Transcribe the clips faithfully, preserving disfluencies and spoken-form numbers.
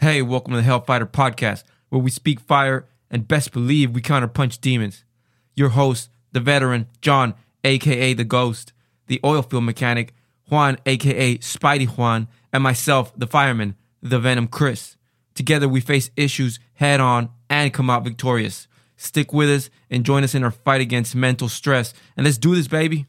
Hey, welcome to the Hellfighter Podcast, where we speak fire and best believe we counterpunch demons. Your host, the veteran, John, a k a. The Ghost, the oil field mechanic, Juan, a k a. Spidey Juan, and myself, the fireman, the Venom Chris. Together we face issues head on and come out victorious. Stick with us and join us in our fight against mental stress. And let's do this, baby.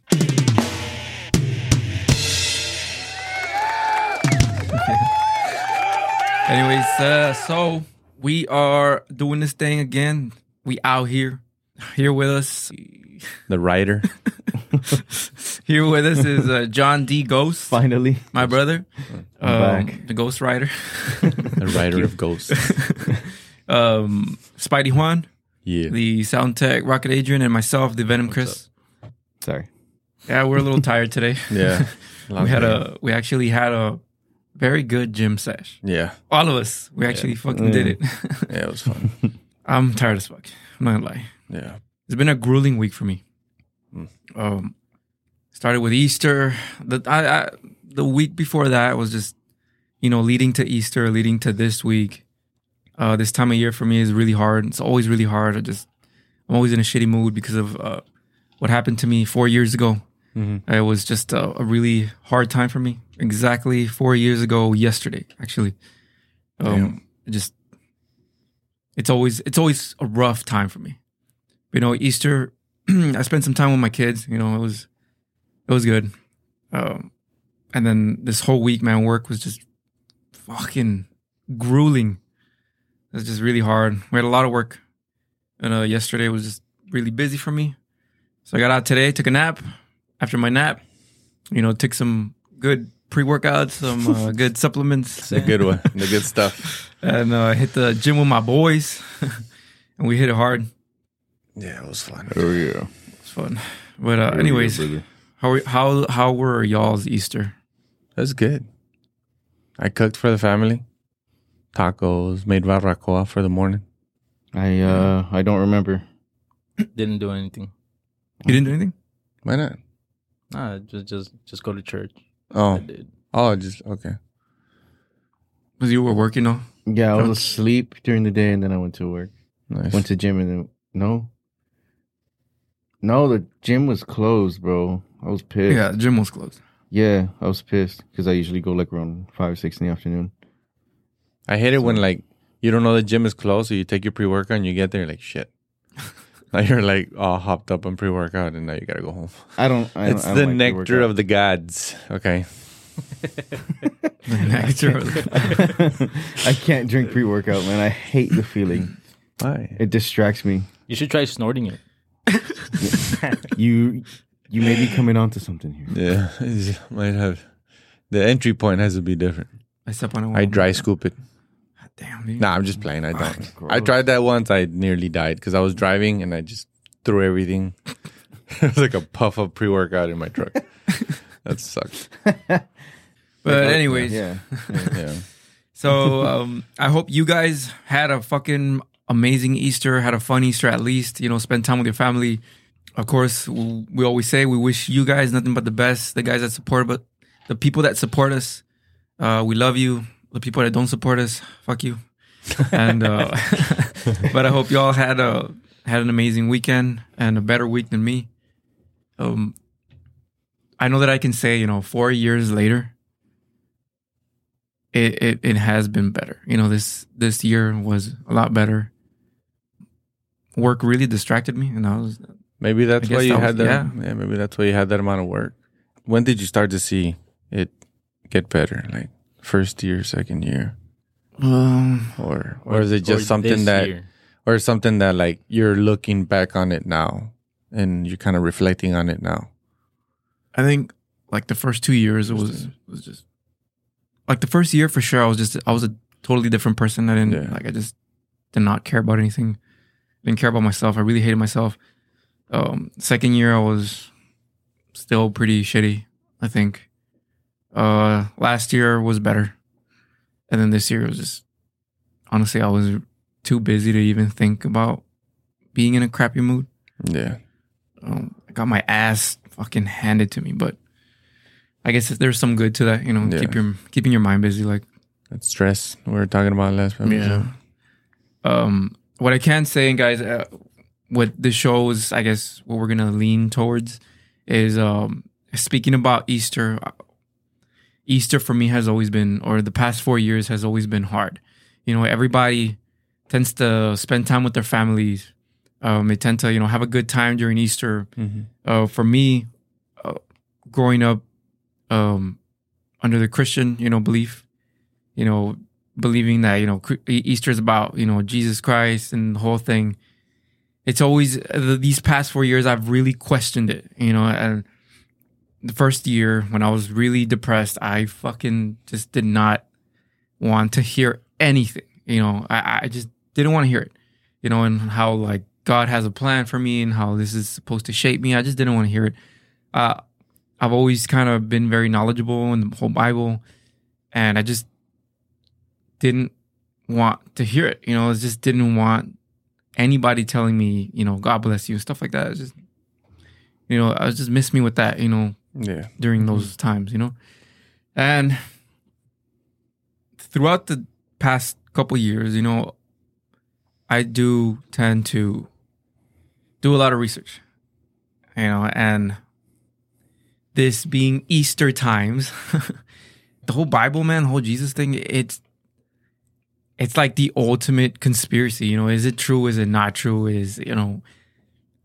Anyways, uh, so we are doing this thing again. We out here. Here with us. The writer. Here with us is uh, John D. Ghost. Finally. My brother. I'm um, back. The Ghost Writer. The writer of ghosts. um, Spidey Juan. Yeah. The sound tech, Rocket Adrian, and myself, the Venom What's Chris. Up? Sorry. Yeah, we're a little tired today. Yeah. we had a. We actually had a very good gym sesh. Yeah. All of us. We actually yeah. fucking yeah. did it. Yeah, it was fun. I'm tired as fuck. I'm not gonna lie. Yeah. It's been a grueling week for me. Mm. Um, started with Easter. The I, I, the week before that was just, you know, leading to Easter, leading to this week. Uh, this time of year for me is really hard. It's always really hard. I just, I'm always in a shitty mood because of uh, what happened to me four years ago. Mm-hmm. It was just a, a really hard time for me. Exactly four years ago yesterday, actually. Um, it just, it's always, it's always a rough time for me. You know, Easter, I spent some time with my kids. You know, it was, it was good. Um, and then this whole week, man, work was just fucking grueling. It was just really hard. We had a lot of work. And uh, yesterday was just really busy for me. So I got out today, took a nap. After my nap, you know, took some good pre-workouts, some uh, good supplements. It's a good one. The good stuff. And uh, I hit the gym with my boys. And we hit it hard. Yeah, it was fun. Oh, yeah. It was fun. But uh, anyways, go, how, how, how were y'all's Easter? It was good. I cooked for the family. Tacos, made barbacoa for the morning. I uh, I don't remember. Didn't do anything. You didn't do anything? Why not? Nah, just just just go to church. Oh, I did. oh, just okay. Because you were working on? Yeah, I was asleep during the day, and then I went to work. Nice. Went to gym, and then no, no, the gym was closed, bro. I was pissed. Yeah, the gym was closed. Yeah, I was pissed because I usually go like around five or six in the afternoon. I hate it when, like, you don't know the gym is closed, so you take your pre-workout and you get there, you're like, shit. Now you're, like, all hopped up on pre-workout, and now you got to go home. I don't... I it's don't, I don't the like nectar of the gods. Okay. The nectar of the I can't drink pre-workout, man. I hate the feeling. Why? It distracts me. You should try snorting it. you you may be coming on to something here. Yeah. It might have... The entry point has to be different. I step on a wall. I dry scoop it. Damn, dude. Nah, I'm just playing. I don't. Oh, I tried that once. I nearly died because I was driving and I just threw everything. It was like a puff of pre-workout in my truck. That sucks. But anyways. Yeah. yeah. yeah. So um, I hope you guys had a fucking amazing Easter, had a fun Easter at least. You know, spend time with your family. Of course, we always say we wish you guys nothing but the best. The guys that support, but the people that support us, uh, we love you. The people that don't support us, fuck you. And uh, but I hope y'all had a had an amazing weekend and a better week than me. Um, I know that I can say, you know, four years later, it it, it has been better. You know, this this year was a lot better. Work really distracted me, and I was maybe that's why you that had was, that. Yeah. yeah, maybe that's why you had that amount of work. When did you start to see it get better? Like. First year, second year, um, or or is it just something that, year. or something that like you're looking back on it now, and you're kind of reflecting on it now? I think like the first two years, it was was just like the first year for sure. I was just I was a totally different person. I didn't yeah. like I just did not care about anything. I didn't care about myself. I really hated myself. Um, second year, I was still pretty shitty, I think. Uh, last year was better. And then this year was just, honestly, I was too busy to even think about being in a crappy mood. Yeah. Um, I got my ass fucking handed to me, but I guess there's some good to that, you know, yeah. keep your, keeping your mind busy. Like That stress we were talking about last week. Yeah. Um, what I can say, guys, uh, what the show is, I guess, what we're going to lean towards is um, speaking about Easter. Easter for me has always been, or the past four years has always been hard. You know, everybody tends to spend time with their families. Um, they tend to, you know, have a good time during Easter. Mm-hmm. Uh, for me, uh, growing up um, under the Christian, you know, belief, you know, believing that, you know, Easter is about, you know, Jesus Christ and the whole thing. It's always, these past four years, I've really questioned it, you know, and the first year when I was really depressed, I fucking just did not want to hear anything, you know, I, I just didn't want to hear it, you know, and how like God has a plan for me and how this is supposed to shape me. I just didn't want to hear it. Uh, I've always kind of been very knowledgeable in the whole Bible, and I just didn't want to hear it. You know, I just didn't want anybody telling me, you know, God bless you and stuff like that. It was just, you know, I was just miss me with that, you know, yeah. during those times, you know. And throughout the past couple years, you know, I do tend to do a lot of research, you know, and this being Easter times, the whole Bible, man, the whole Jesus thing, it's, it's like the ultimate conspiracy, you know, is it true? Is it not true? Is, you know,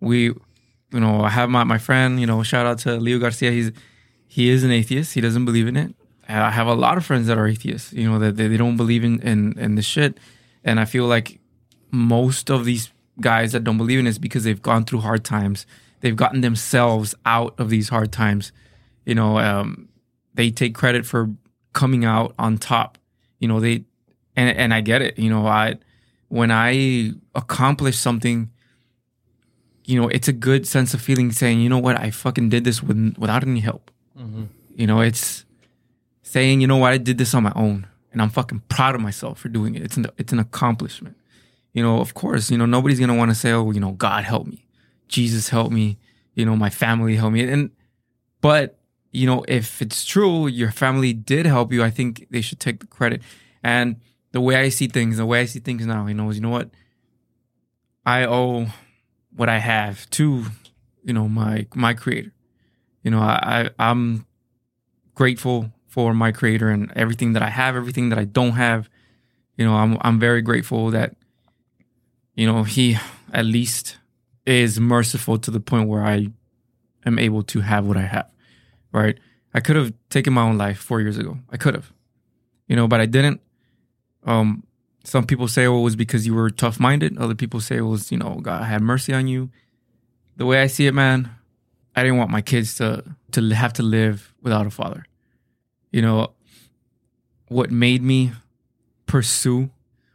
we, you know, I have my, my friend, you know, shout out to Leo Garcia. He's, he is an atheist. He doesn't believe in it. And I have a lot of friends that are atheists, you know, that they, they don't believe in, in, in this shit. And I feel like most of these guys that don't believe in it is because they've gone through hard times. They've gotten themselves out of these hard times. You know, um, they take credit for coming out on top. You know, they, And and I get it, you know, I when I accomplish something, you know, it's a good sense of feeling saying, you know what, I fucking did this with, without any help. Mm-hmm. You know, it's saying, you know what, I did this on my own and I'm fucking proud of myself for doing it. It's an, it's an accomplishment. You know, of course, you know, nobody's going to want to say, oh, you know, God help me. Jesus help me. You know, my family help me. And but, you know, if it's true, your family did help you, I think they should take the credit. And the way I see things, the way I see things now, you know, is, you know what? I owe what I have to, you know, my my creator. You know, I, I, I'm grateful for my creator and everything that I have, everything that I don't have. You know, I'm I'm very grateful that, you know, he at least is merciful to the point where I am able to have what I have, right? I could have taken my own life four years ago. I could have, you know, but I didn't. Um, some people say, oh, it was because you were tough-minded. Other people say it was, you know, God had mercy on you. The way I see it, man, I didn't want my kids to to have to live without a father. You know, what made me pursue,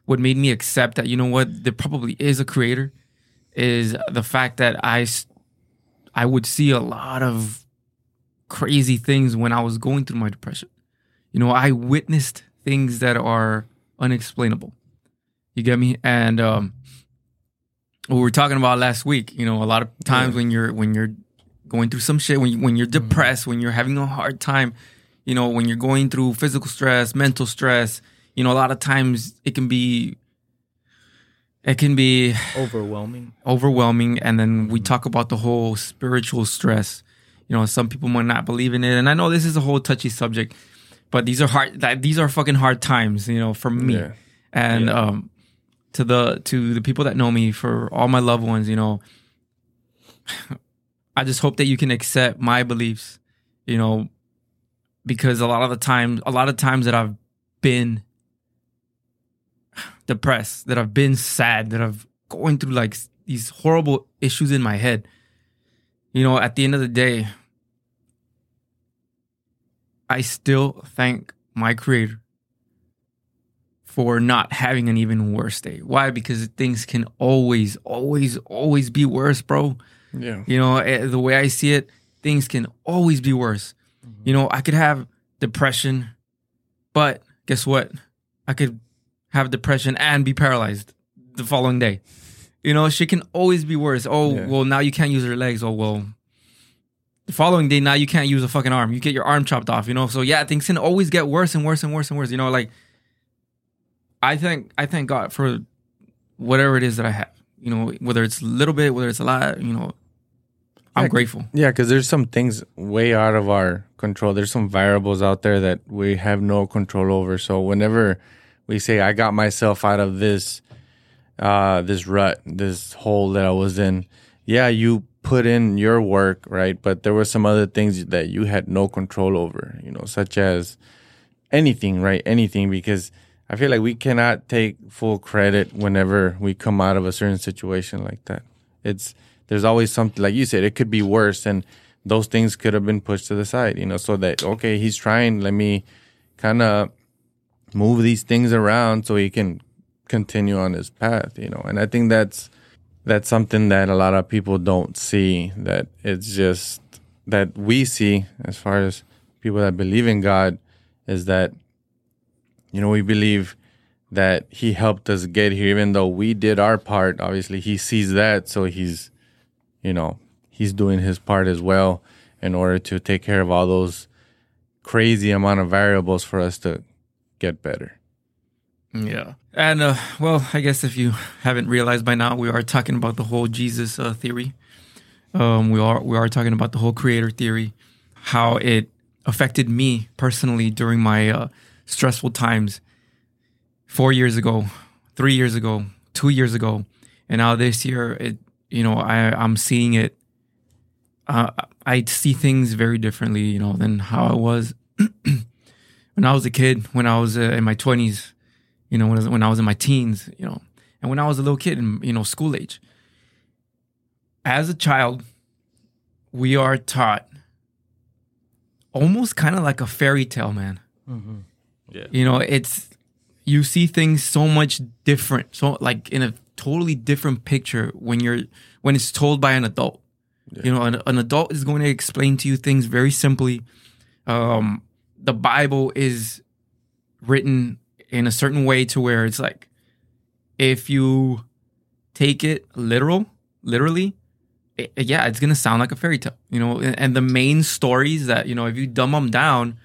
what made me accept that, you know what, there probably is a creator, is the fact that I, I would see a lot of crazy things when I was going through my depression. You know, I witnessed things that are unexplainable. You get me? And um, what we were talking about last week, you know, a lot of times yeah. when you're when you're going through some shit, when, you, when you're depressed, mm-hmm. when you're having a hard time, you know, when you're going through physical stress, mental stress, you know, a lot of times it can be, it can be overwhelming. Overwhelming. And then we mm-hmm. talk about the whole spiritual stress. You know, some people might not believe in it. And I know this is a whole touchy subject, but these are hard. These are fucking hard times, you know, for me, yeah. and yeah. Um, to the to the people that know me, for all my loved ones, you know. I just hope that you can accept my beliefs, you know, because a lot of the times, a lot of times that I've been depressed, that I've been sad, that I've going through like these horrible issues in my head. You know, at the end of the day, I still thank my creator for not having an even worse day. Why? Because things can always, always, always be worse, bro. Yeah. You know, the way I see it, things can always be worse. Mm-hmm. You know, I could have depression, but guess what? I could have depression and be paralyzed the following day. You know, shit can always be worse. Oh, yeah. Well, now you can't use your legs. Oh, well. The following day, now you can't use a fucking arm. You get your arm chopped off, you know? So, yeah, things can always get worse and worse and worse and worse. You know, like, I thank I thank God for whatever it is that I have. You know, whether it's a little bit, whether it's a lot, you know, I'm yeah, grateful. Yeah, because there's some things way out of our control. There's some variables out there that we have no control over. So whenever we say, I got myself out of this uh, this rut, this hole that I was in, yeah, you put in your work, right? But there were some other things that you had no control over, you know, such as anything, right? Anything, because I feel like we cannot take full credit whenever we come out of a certain situation like that. It's there's always something, like you said, it could be worse, and those things could have been pushed to the side, you know, so that, okay, he's trying, let me kind of move these things around so he can continue on his path, you know. And I think that's that's something that a lot of people don't see, that it's just that we see as far as people that believe in God is that, you know, we believe that he helped us get here, even though we did our part. Obviously, he sees that, so he's, you know, he's doing his part as well in order to take care of all those crazy amount of variables for us to get better. Yeah. And, uh, well, I guess if you haven't realized by now, we are talking about the whole Jesus uh, theory. Um, we are we are talking about the whole creator theory, how it affected me personally during my uh, stressful times four years ago, three years ago, two years ago. And now this year, it you know, I, I'm seeing it. Uh, I see things very differently, you know, than how I was when I was a kid, when I was uh, in my twenties, you know, when I, was, when I was in my teens, you know, and when I was a little kid and, you know, school age. As a child, we are taught almost kind of like a fairy tale, man. Mm-hmm. Yeah. You know, it's, you see things so much different, so like in a totally different picture when you're, when it's told by an adult. Yeah. You know, an, an adult is going to explain to you things very simply. Um, the Bible is written in a certain way to where it's like, if you take it literal, literally, it, yeah, it's going to sound like a fairy tale, you know, and, and the main stories that, you know, if you dumb them down,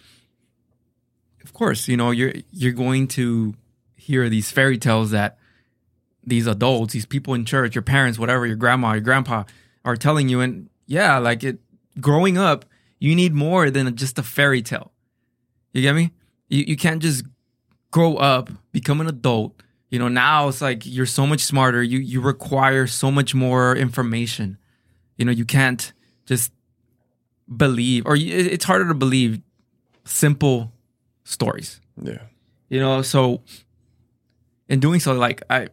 of course, you know, you're you're going to hear these fairy tales that these adults, these people in church, your parents, whatever, your grandma, your grandpa are telling you. And yeah, like it, growing up, you need more than just a fairy tale. You get me? You you can't just grow up, become an adult. You know, now it's like you're so much smarter. You you require so much more information. You know, you can't just believe, or you, it's harder to believe simple stories. Yeah. You know, so in doing so, like I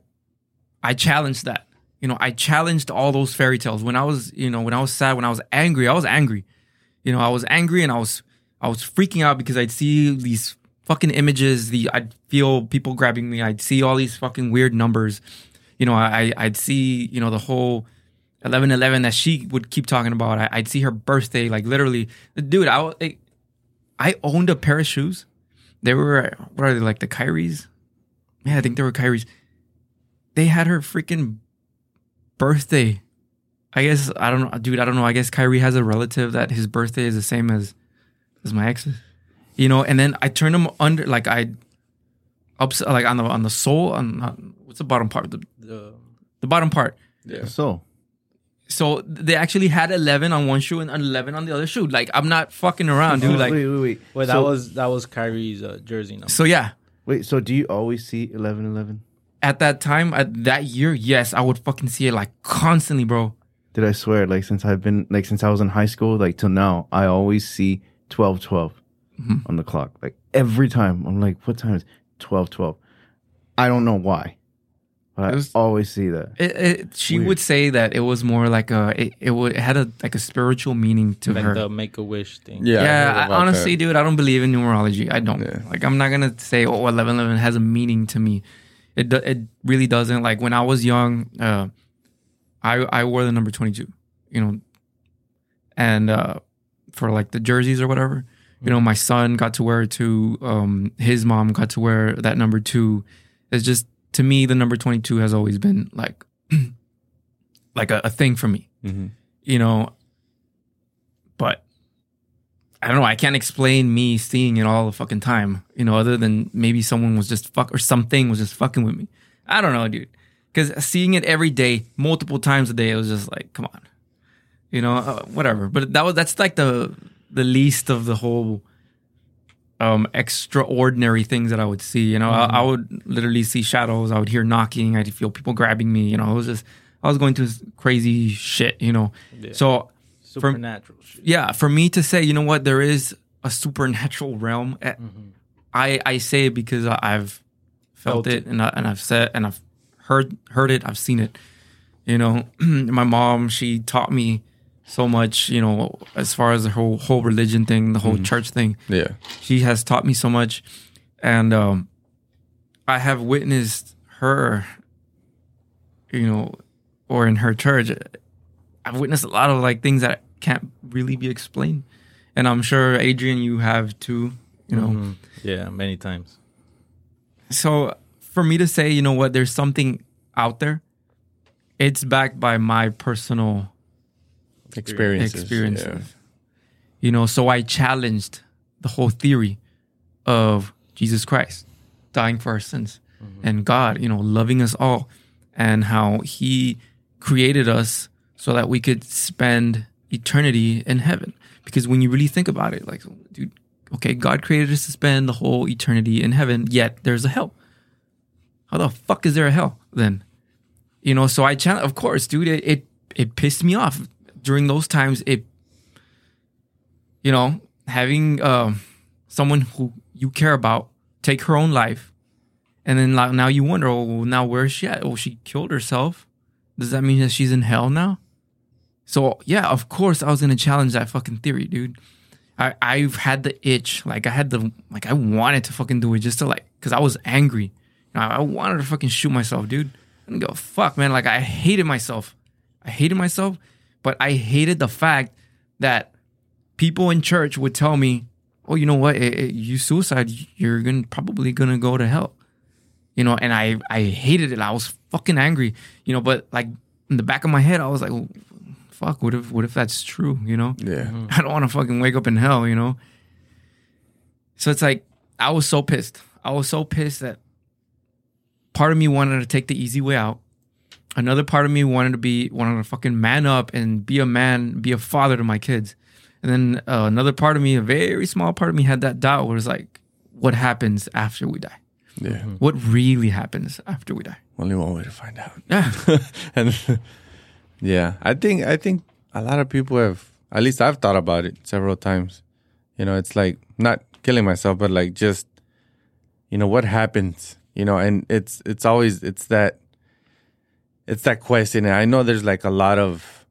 I challenged that. You know, I challenged all those fairy tales. When I was, you know, when I was sad, when I was angry, I was angry. You know, I was angry and I was I was freaking out because I'd see these fucking images, the I'd feel people grabbing me, I'd see all these fucking weird numbers. You know, I I'd see, you know, the whole eleven eleven that she would keep talking about. I, I'd see her birthday, like literally, dude, I I owned a pair of shoes. They were, what are they, like the Kyries? Yeah, I think they were Kyries. They had her freaking birthday. I guess, I don't know, dude, I don't know. I guess Kyrie has a relative that his birthday is the same as, as my ex's. You know, and then I turned them under, like I, ups, like on the on the sole, on, on what's the bottom part? The, the, the bottom part. Yeah. So. So they actually had eleven on one shoe and eleven on the other shoe. Like, I'm not fucking around, dude. Like, wait, wait, wait. Wait, so, that was that was Kyrie's uh, jersey number. So yeah. Wait, so do you always see eleven eleven? At that time, at that year, yes, I would fucking see it like constantly, bro. Did I swear? Like since I've been, like since I was in high school, like till now, I always see twelve twelve mm-hmm. on the clock. Like every time, I'm like, what time is twelve twelve? I don't know why. But was, I always see that. It, it, she Weird. Would say that it was more like a it, it, would, it had a like a spiritual meaning to like her. Like the make a wish thing. Yeah. Yeah. I I, honestly, that. dude, I don't believe in numerology. I don't. Yeah. Like I'm not gonna say oh eleven eleven has a meaning to me. It do, it really doesn't. Like when I was young, uh, I I wore the number twenty-two. You know, and uh, for like the jerseys or whatever. You know, my son got to wear it too. Um, his mom got to wear that number too. It's just. To me, the number twenty-two has always been like, like a, a thing for me, mm-hmm. you know, but I don't know. I can't explain me seeing it all the fucking time, you know, other than maybe someone was just fuck or something was just fucking with me. I don't know, dude. Because seeing it every day, multiple times a day, it was just like, come on, you know, uh, whatever. But that was that's like the the least of the whole um, extraordinary things that I would see. You know, mm-hmm. I, I would literally see shadows. I would hear knocking. I'd feel people grabbing me. You know, it was just I was going through crazy shit. You know, yeah. so. Supernatural for, shit. Yeah, for me to say, you know what, there is a supernatural realm. Mm-hmm. I, I say it because I've felt, felt it, it. And, I, and I've said and I've heard heard it. I've seen it. You know, my mom, she taught me so much. You know, as far as the whole whole religion thing, the whole mm-hmm. church thing. Yeah, she has taught me so much, and um, I have witnessed her. You know, or in her church. I've witnessed a lot of like things that can't really be explained, and I'm sure Adrian, you have too. You know, mm-hmm. yeah, many times. So for me to say, you know what, there's something out there. It's backed by my personal experiences. Experiences, yeah. You know, so I challenged the whole theory of Jesus Christ dying for our sins mm-hmm. and God, you know, loving us all, and how He created us. So that we could spend eternity in heaven. Because when you really think about it, like, dude, okay, God created us to spend the whole eternity in heaven, yet there's a hell. How the fuck is there a hell then? You know, so I challenge, of course, dude, it, it it pissed me off. During those times, it, you know, having um, someone who you care about take her own life, and then like, now you wonder, oh, now where is she at? Oh, she killed herself. Does that mean that she's in hell now? So, yeah, of course I was going to challenge that fucking theory, dude. I, I've had the itch. Like, I had the... Like, I wanted to fucking do it just to, like... Because I was angry. You know, I, I wanted to fucking shoot myself, dude. I didn't give a fuck, man. Like, I hated myself. I hated myself, but I hated the fact that people in church would tell me, oh, you know what? It, it, you suicide, you're gonna, probably going to go to hell. You know, and I, I hated it. I was fucking angry. You know, but, like, in the back of my head, I was like... Well, fuck, what if what if that's true, you know? Yeah. Mm-hmm. I don't want to fucking wake up in hell, you know? So it's like, I was so pissed. I was so pissed that part of me wanted to take the easy way out. Another part of me wanted to be, wanted to fucking man up and be a man, be a father to my kids. And then uh, another part of me, a very small part of me had that doubt where it's like, what happens after we die? Yeah. Mm-hmm. What really happens after we die? Only one way to find out. Yeah. and... Yeah, I think I think a lot of people have, at least I've thought about it several times. You know, it's like not killing myself, but like just, you know, what happens? You know, and it's it's always, it's that, it's that question. And I know there's like a lot of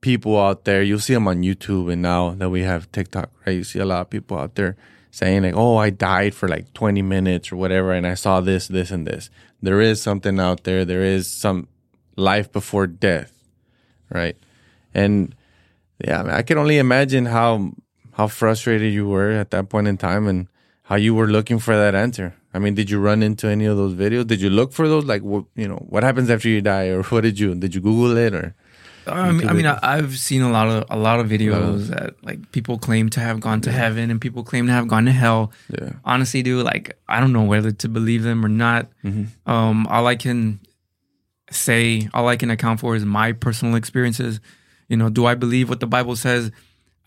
people out there. You'll see them on YouTube, and now that we have TikTok, right? You see a lot of people out there saying like, oh, I died for like twenty minutes or whatever, and I saw this, this, and this. There is something out there. There is some life before death. Right. And yeah, I, mean, I can only imagine how how frustrated you were at that point in time and how you were looking for that answer. I mean, did you run into any of those videos? Did you look for those? Like, what, you know, what happens after you die, or what did you did you Google it? Or I mean, I mean I've seen a lot of a lot of videos yeah. that like people claim to have gone to yeah. heaven and people claim to have gone to hell. Yeah. Honestly, dude, like I don't know whether to believe them or not. Mm-hmm. Um, all I can. say all I can account for is my personal experiences. You know, do I believe what the Bible says?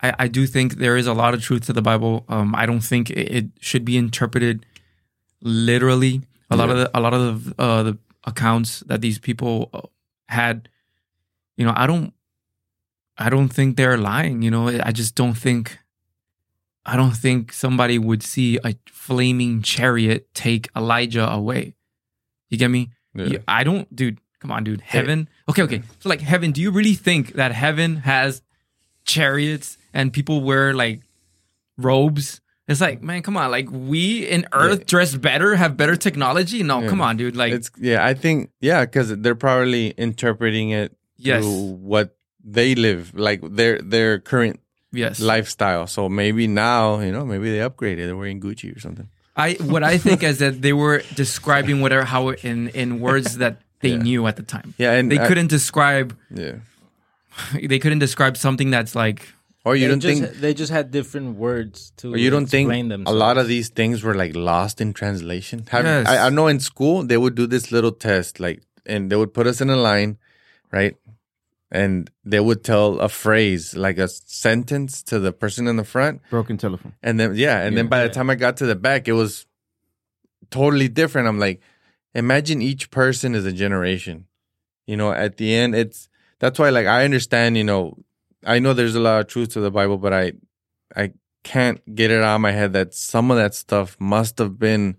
I, I do think there is a lot of truth to the Bible. Um, I don't think it, it should be interpreted literally. A yeah. lot of the, a lot of the, uh, the accounts that these people had, you know, I don't, I don't think they're lying. You know, I just don't think, I don't think somebody would see a flaming chariot take Elijah away. You get me? Yeah. Yeah, I don't, dude. Come on, dude. Heaven. Okay, okay. So, like, heaven, do you really think that heaven has chariots and people wear, like, robes? It's like, man, come on. Like, we in Earth yeah. dress better, have better technology? No, yeah. come on, dude. Like, it's, yeah, I think, yeah, because they're probably interpreting it yes. through what they live, like, their their current yes. lifestyle. So, maybe now, you know, maybe they upgraded. They're wearing Gucci or something. I What I think is that they were describing whatever, how in, in words that they yeah. knew at the time. Yeah, and they I, couldn't describe. Yeah, they couldn't describe something that's like Or you they don't just, think they just had different words to or you don't explain think themselves. A lot of these things were like lost in translation. Have, yes. I, I know in school they would do this little test, like, and they would put us in a line, right? And they would tell a phrase, like a sentence, to the person in the front. Broken telephone. And then yeah, and yeah, then by yeah. the time I got to the back, it was totally different. I'm like, imagine each person is a generation. You know, at the end, it's that's why, like, I understand. You know, I know there's a lot of truth to the Bible, but I, I can't get it out of my head that some of that stuff must have been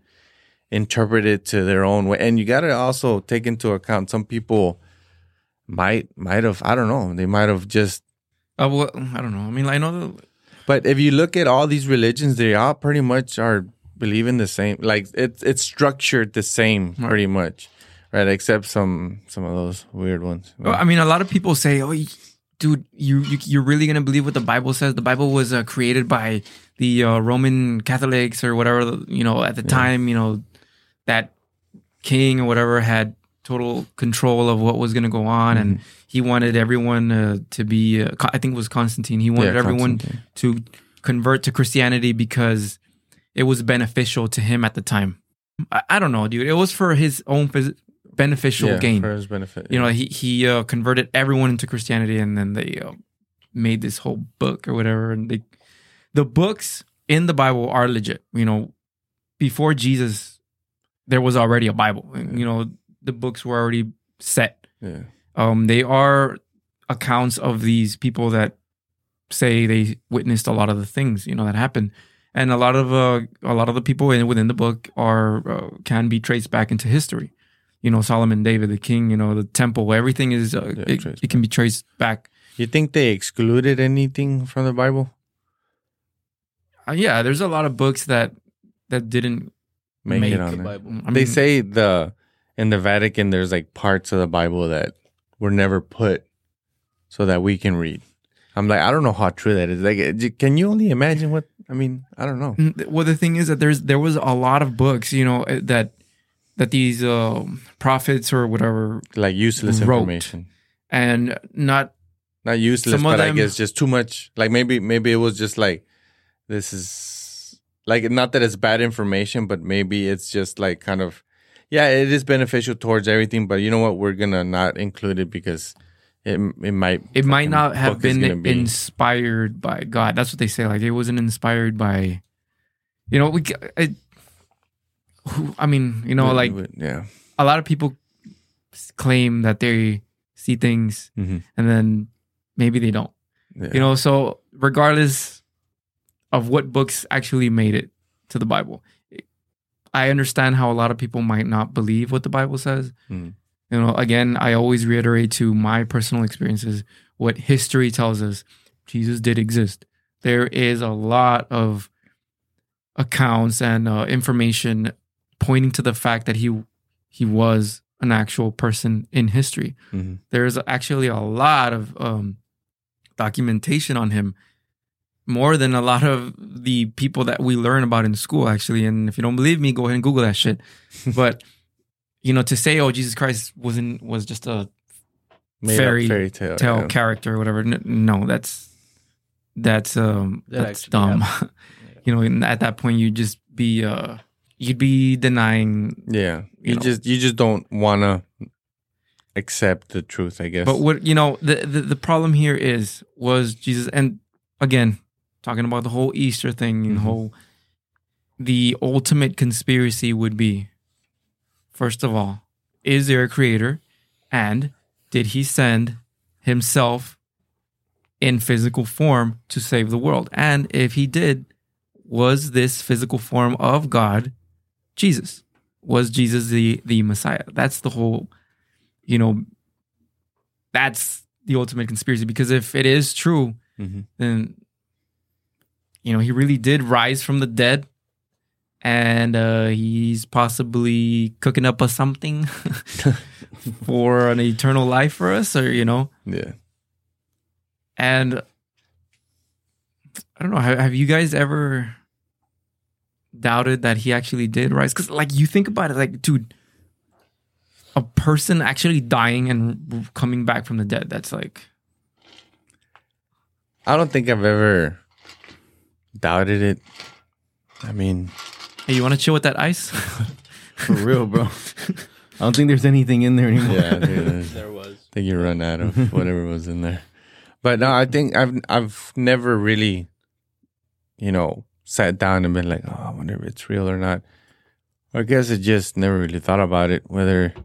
interpreted to their own way. And you got to also take into account some people. Might might have I don't know they might have just uh, well, I don't know I mean I know the... but if you look at all these religions, they all pretty much are believing the same, like it's it's structured the same pretty much, right? Except some some of those weird ones. Well, I mean, a lot of people say, oh dude, you, you you're really gonna believe what the Bible says? The Bible was uh, created by the uh, Roman Catholics or whatever, you know, at the yeah. time, you know, that king or whatever had total control of what was going to go on, mm-hmm. and he wanted everyone uh, to be. Uh, I think it was Constantine. He wanted yeah, everyone to convert to Christianity because it was beneficial to him at the time. I, I don't know, dude. It was for his own phys- beneficial yeah, gain. For his benefit, yeah. You know, he he uh, converted everyone into Christianity, and then they uh, made this whole book or whatever. And they, the books in the Bible are legit. You know, before Jesus, there was already a Bible. And, you know. The books were already set. Yeah. Um, they are accounts of these people that say they witnessed a lot of the things, you know, that happened, and a lot of uh, a lot of the people in, within the book are uh, can be traced back into history. You know, Solomon, David, the king, you know, the temple, everything is uh, yeah, it, it can be traced back. You think they excluded anything from the Bible? Uh, yeah, there's a lot of books that that didn't make, make it on the Bible. I mean, they say the. In the Vatican, there's like parts of the Bible that were never put so that we can read. I'm like, I don't know how true that is. Like, can you only imagine what, I mean, I don't know. Well, the thing is that there's there was a lot of books, you know, that that these uh, prophets or whatever. Like useless wrote, information. And not. Not useless, but them, I guess just too much. Like maybe maybe it was just like, this is, like not that it's bad information, but maybe it's just like kind of. Yeah, it is beneficial towards everything, but you know what? We're gonna not include it because it it might it might not have been be. inspired by God. That's what they say. Like it wasn't inspired by, you know, we. It, I mean, you know, like yeah, a lot of people claim that they see things, mm-hmm. and then maybe they don't. Yeah. You know, so regardless of what books actually made it to the Bible. I understand how a lot of people might not believe what the Bible says. Mm. You know, again, I always reiterate to my personal experiences what history tells us. Jesus did exist. There is a lot of accounts and uh, information pointing to the fact that he he was an actual person in history. Mm-hmm. There's actually a lot of um, documentation on him. More than a lot of the people that we learn about in school, actually. And if you don't believe me, go ahead and Google that shit. But, you know, to say, oh, Jesus Christ wasn't was just a fairy, fairy tale, tale yeah. character or whatever. No, that's, that's, um, that that's dumb. Yeah. You know, at that point, you'd just be, uh, you'd be denying. Yeah. You, you know. just, you just don't want to accept the truth, I guess. But what, you know, the, the, the problem here is, was Jesus, and again, talking about the whole Easter thing and mm-hmm. whole, the ultimate conspiracy would be, first of all, is there a creator, and did he send himself in physical form to save the world? And if he did, was this physical form of God Jesus? Was Jesus the, the Messiah? That's the whole, you know, that's the ultimate conspiracy, because if it is true, mm-hmm. then... You know, he really did rise from the dead, and uh, he's possibly cooking up a something for an eternal life for us, or, you know. Yeah. And I don't know, have, have you guys ever doubted that he actually did rise? Because, like, you think about it, like, dude, a person actually dying and coming back from the dead, that's like... I don't think I've ever doubted it. I mean, hey, you want to chill with that ice? For real, bro. I don't think there's anything in there anymore. Yeah, there, there was. I think you run out of whatever was in there. But no, I think I've I've never really, you know, sat down and been like, oh, I wonder if it's real or not. I guess I just never really thought about it, whether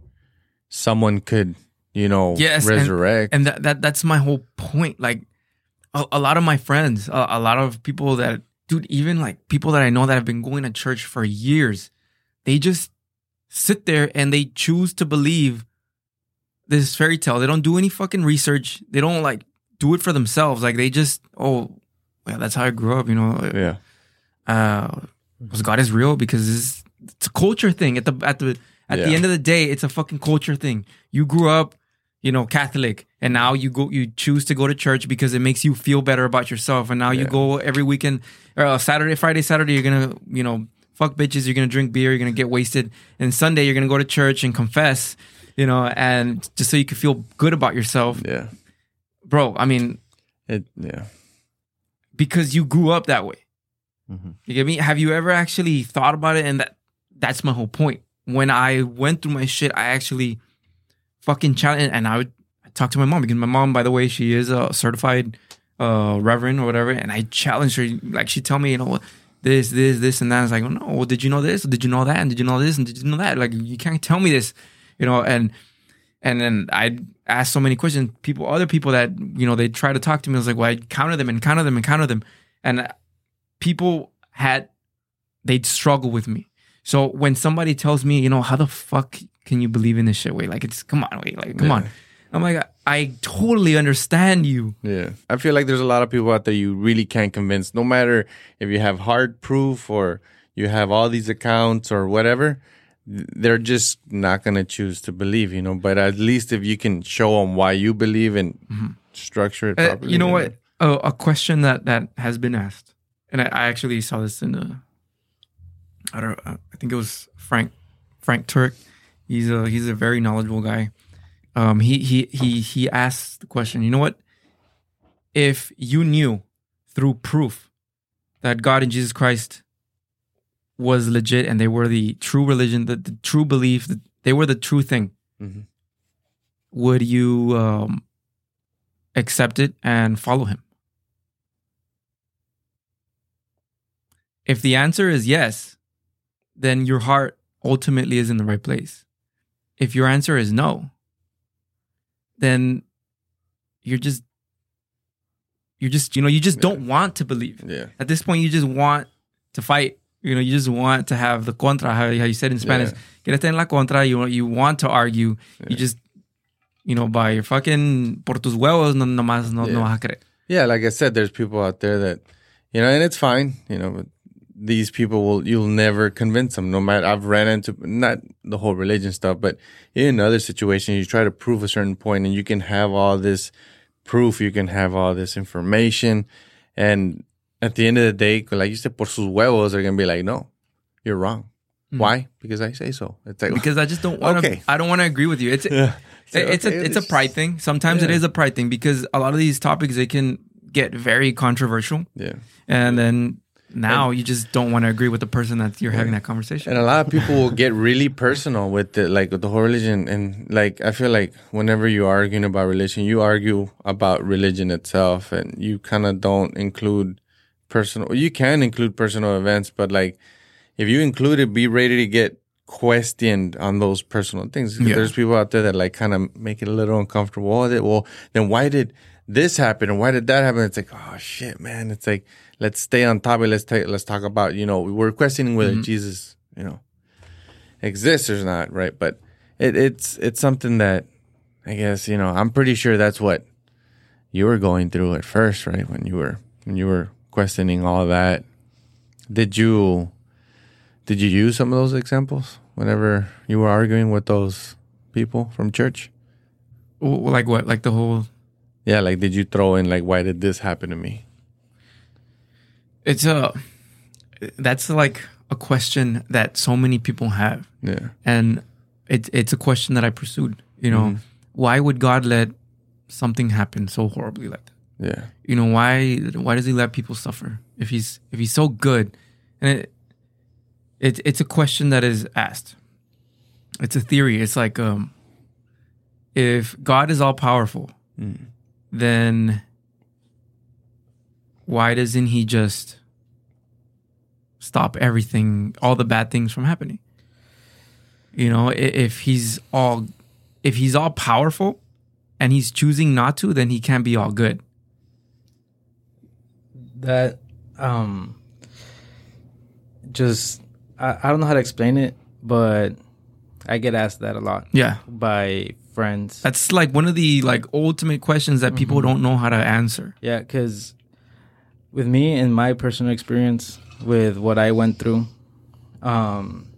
someone could, you know, yes, resurrect. And, and that, that that's my whole point. Like, a, a lot of my friends, a, a lot of people that, dude, even like people that I know that have been going to church for years, they just sit there and they choose to believe this fairy tale. They don't do any fucking research. They don't like do it for themselves. Like they just, oh, yeah, that's how I grew up, you know. Yeah. Uh, was God is real? Because it's, it's a culture thing. At the at the at yeah. the end of the day, it's a fucking culture thing. You grew up, you know, Catholic, and now you go, you choose to go to church because it makes you feel better about yourself. And now yeah. you go every weekend, or uh, Saturday, Friday, Saturday, you're gonna, you know, fuck bitches, you're going to drink beer, you're going to get wasted. And Sunday, you're going to go to church and confess, you know, and just so you can feel good about yourself. Yeah. Bro, I mean. It, yeah. Because you grew up that way. Mm-hmm. You get me? Have you ever actually thought about it? And that that's my whole point. When I went through my shit, I actually fucking challenged. And I would talk to my mom, because my mom, by the way, she is a certified uh, reverend or whatever. And I challenged her. Like, she'd tell me, you know, this, this, this, and that. I was like, oh, no, well, did you know this? Did you know that? And did you know this? And did you know that? Like, you can't tell me this, you know? And and then I asked so many questions. People, other people that, you know, they try to talk to me. I was like, well, I counted them and counted them and counted them. And people had, they'd struggle with me. So when somebody tells me, you know, how the fuck can you believe in this shit? Wait, like, it's, come on, wait, like, come yeah. on. I'm like, I totally understand you. Yeah. I feel like there's a lot of people out there you really can't convince, no matter if you have hard proof or you have all these accounts or whatever. They're just not going to choose to believe, you know. But at least if you can show them why you believe and mm-hmm. structure it properly. Uh, you know what? Uh, a question that, that has been asked, and I, I actually saw this in the, I don't know, I think it was Frank, Frank Turk. He's a, he's a very knowledgeable guy. Um, he he he he asked the question, you know what? If you knew through proof that God and Jesus Christ was legit and they were the true religion, the, the true belief, that they were the true thing, mm-hmm. would you um, accept it and follow him? If the answer is yes, then your heart ultimately is in the right place. If your answer is no, then you're just, you're just, you know, you just yeah. don't want to believe. Yeah. At this point, you just want to fight. You know, you just want to have the contra, how, how you said in Spanish. Yeah. Querete en la contra, you, you want to argue. Yeah. You just, you know, by your fucking por tus huevos, no, no más, no, yeah. no vas a creer. Yeah, like I said, there's people out there that, you know, and it's fine, you know, but these people will, you'll never convince them. No matter, I've ran into, not the whole religion stuff, but in other situations, you try to prove a certain point and you can have all this proof, you can have all this information. And at the end of the day, like you said, por sus huevos, they're going to be like, no, you're wrong. Mm. Why? Because I say so. It's like, because I just don't want to, okay. I don't want to agree with you. It's, yeah. it's, it, it's okay, a, it's, it's just a pride thing. Sometimes yeah. it is a pride thing, because a lot of these topics, they can get very controversial. Yeah. And yeah. then, Now and, you just don't want to agree with the person that you're yeah. having that conversation. And a lot of people will get really personal with it, like with the whole religion. And like, I feel like whenever you're arguing about religion, you argue about religion itself, and you kind of don't include personal. You can include personal events, but like, if you include it, be ready to get questioned on those personal things. Yeah. There's people out there that like kind of make it a little uncomfortable with it. Well, then why did this happened and why did that happen? It's like, oh shit, man. It's like, let's stay on topic. Let's take, let's talk about, you know, we're questioning whether mm-hmm. Jesus, you know, exists or not, right? But it, it's it's something that I guess, you know, I'm pretty sure that's what you were going through at first, right? When you were when you were questioning all that, did you did you use some of those examples whenever you were arguing with those people from church? Like what? Like the whole. Yeah, like, did you throw in, like, why did this happen to me? It's a, that's, like, a question that so many people have. Yeah. And it, it's a question that I pursued, you know. Mm-hmm. Why would God let something happen so horribly like that? Yeah. You know, why why does he let people suffer if he's if he's so good? And it, it it's a question that is asked. It's a theory. It's like um, if God is all powerful, mm. then why doesn't he just stop everything, all the bad things from happening? You know, if he's all if he's all powerful and he's choosing not to, then he can't be all good. That um, just I, I don't know how to explain it, but I get asked that a lot. Yeah, by friends. That's like one of the like ultimate questions that people mm-hmm. don't know how to answer. Yeah, because with me and my personal experience with what I went through, um,